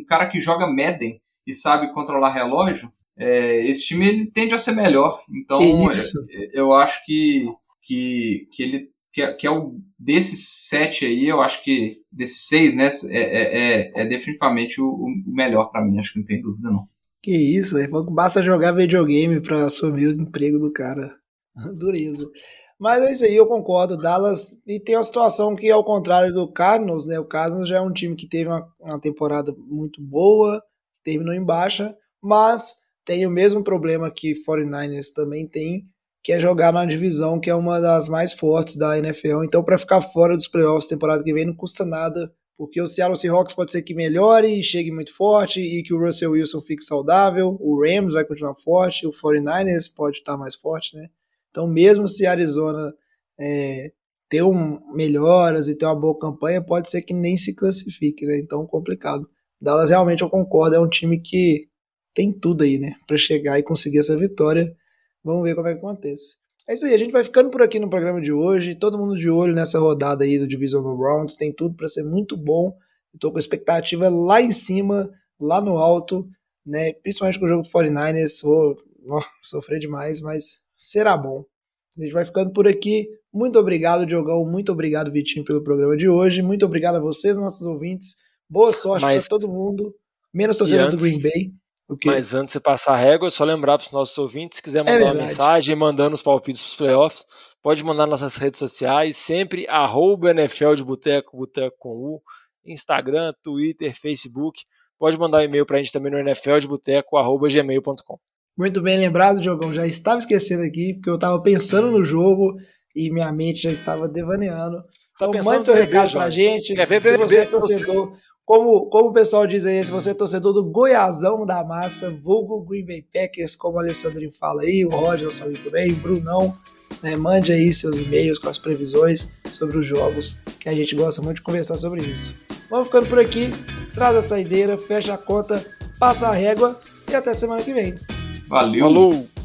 cara que joga Madden e sabe controlar relógio, esse time ele tende a ser melhor. Então, eu acho que é o desses 7 aí, eu acho que desses 6, né, é definitivamente o melhor pra mim, acho que não tem dúvida, não. Que isso, velho, basta jogar videogame pra assumir o emprego do cara. Dureza. Mas é isso aí, eu concordo, Dallas, e tem uma situação que é ao contrário do Cardinals, né, o Cardinals já é um time que teve uma temporada muito boa, terminou em baixa, mas tem o mesmo problema que 49ers também tem, que é jogar na divisão, que é uma das mais fortes da NFL, então para ficar fora dos playoffs temporada que vem não custa nada, porque o Seattle Seahawks pode ser que melhore e chegue muito forte, e que o Russell Wilson fique saudável, o Rams vai continuar forte, o 49ers pode estar mais forte, né? Então, mesmo se a Arizona ter melhoras e ter uma boa campanha, pode ser que nem se classifique, né? Então, complicado. Dallas, realmente, eu concordo, é um time que tem tudo aí, né? Para chegar e conseguir essa vitória. Vamos ver como é que acontece. É isso aí, a gente vai ficando por aqui no programa de hoje. Todo mundo de olho nessa rodada aí do Divisional Round. Tem tudo para ser muito bom. Estou com a expectativa lá em cima, lá no alto, né? Principalmente com o jogo do 49ers. Vou sofrer demais, mas... será bom. A gente vai ficando por aqui. Muito obrigado, Diogão. Muito obrigado, Vitinho, pelo programa de hoje. Muito obrigado a vocês, nossos ouvintes. Boa sorte para todo mundo. Menos torcedor do Green Bay. Mas antes de você passar a régua, só lembrar para os nossos ouvintes, se quiser mandar uma mensagem, mandando os palpites para os playoffs, pode mandar nas nossas redes sociais, sempre @NFL de Boteco, Boteco com U, Instagram, Twitter, Facebook. Pode mandar um e-mail para a gente também no nfldeboteco@gmail.com. Muito bem lembrado, Diogão, já estava esquecendo aqui, porque eu estava pensando no jogo e minha mente já estava devaneando. Então mande seu recado pra gente, se você é torcedor, como o pessoal diz aí, se você é torcedor do Goiazão da Massa, vulgo Green Bay Packers, como o Alessandrinho fala aí, o Roger saiu também, o Brunão, né, mande aí seus e-mails com as previsões sobre os jogos, que a gente gosta muito de conversar sobre isso. Vamos ficando por aqui, traz a saideira, fecha a conta, passa a régua e até semana que vem. Valeu! Falou.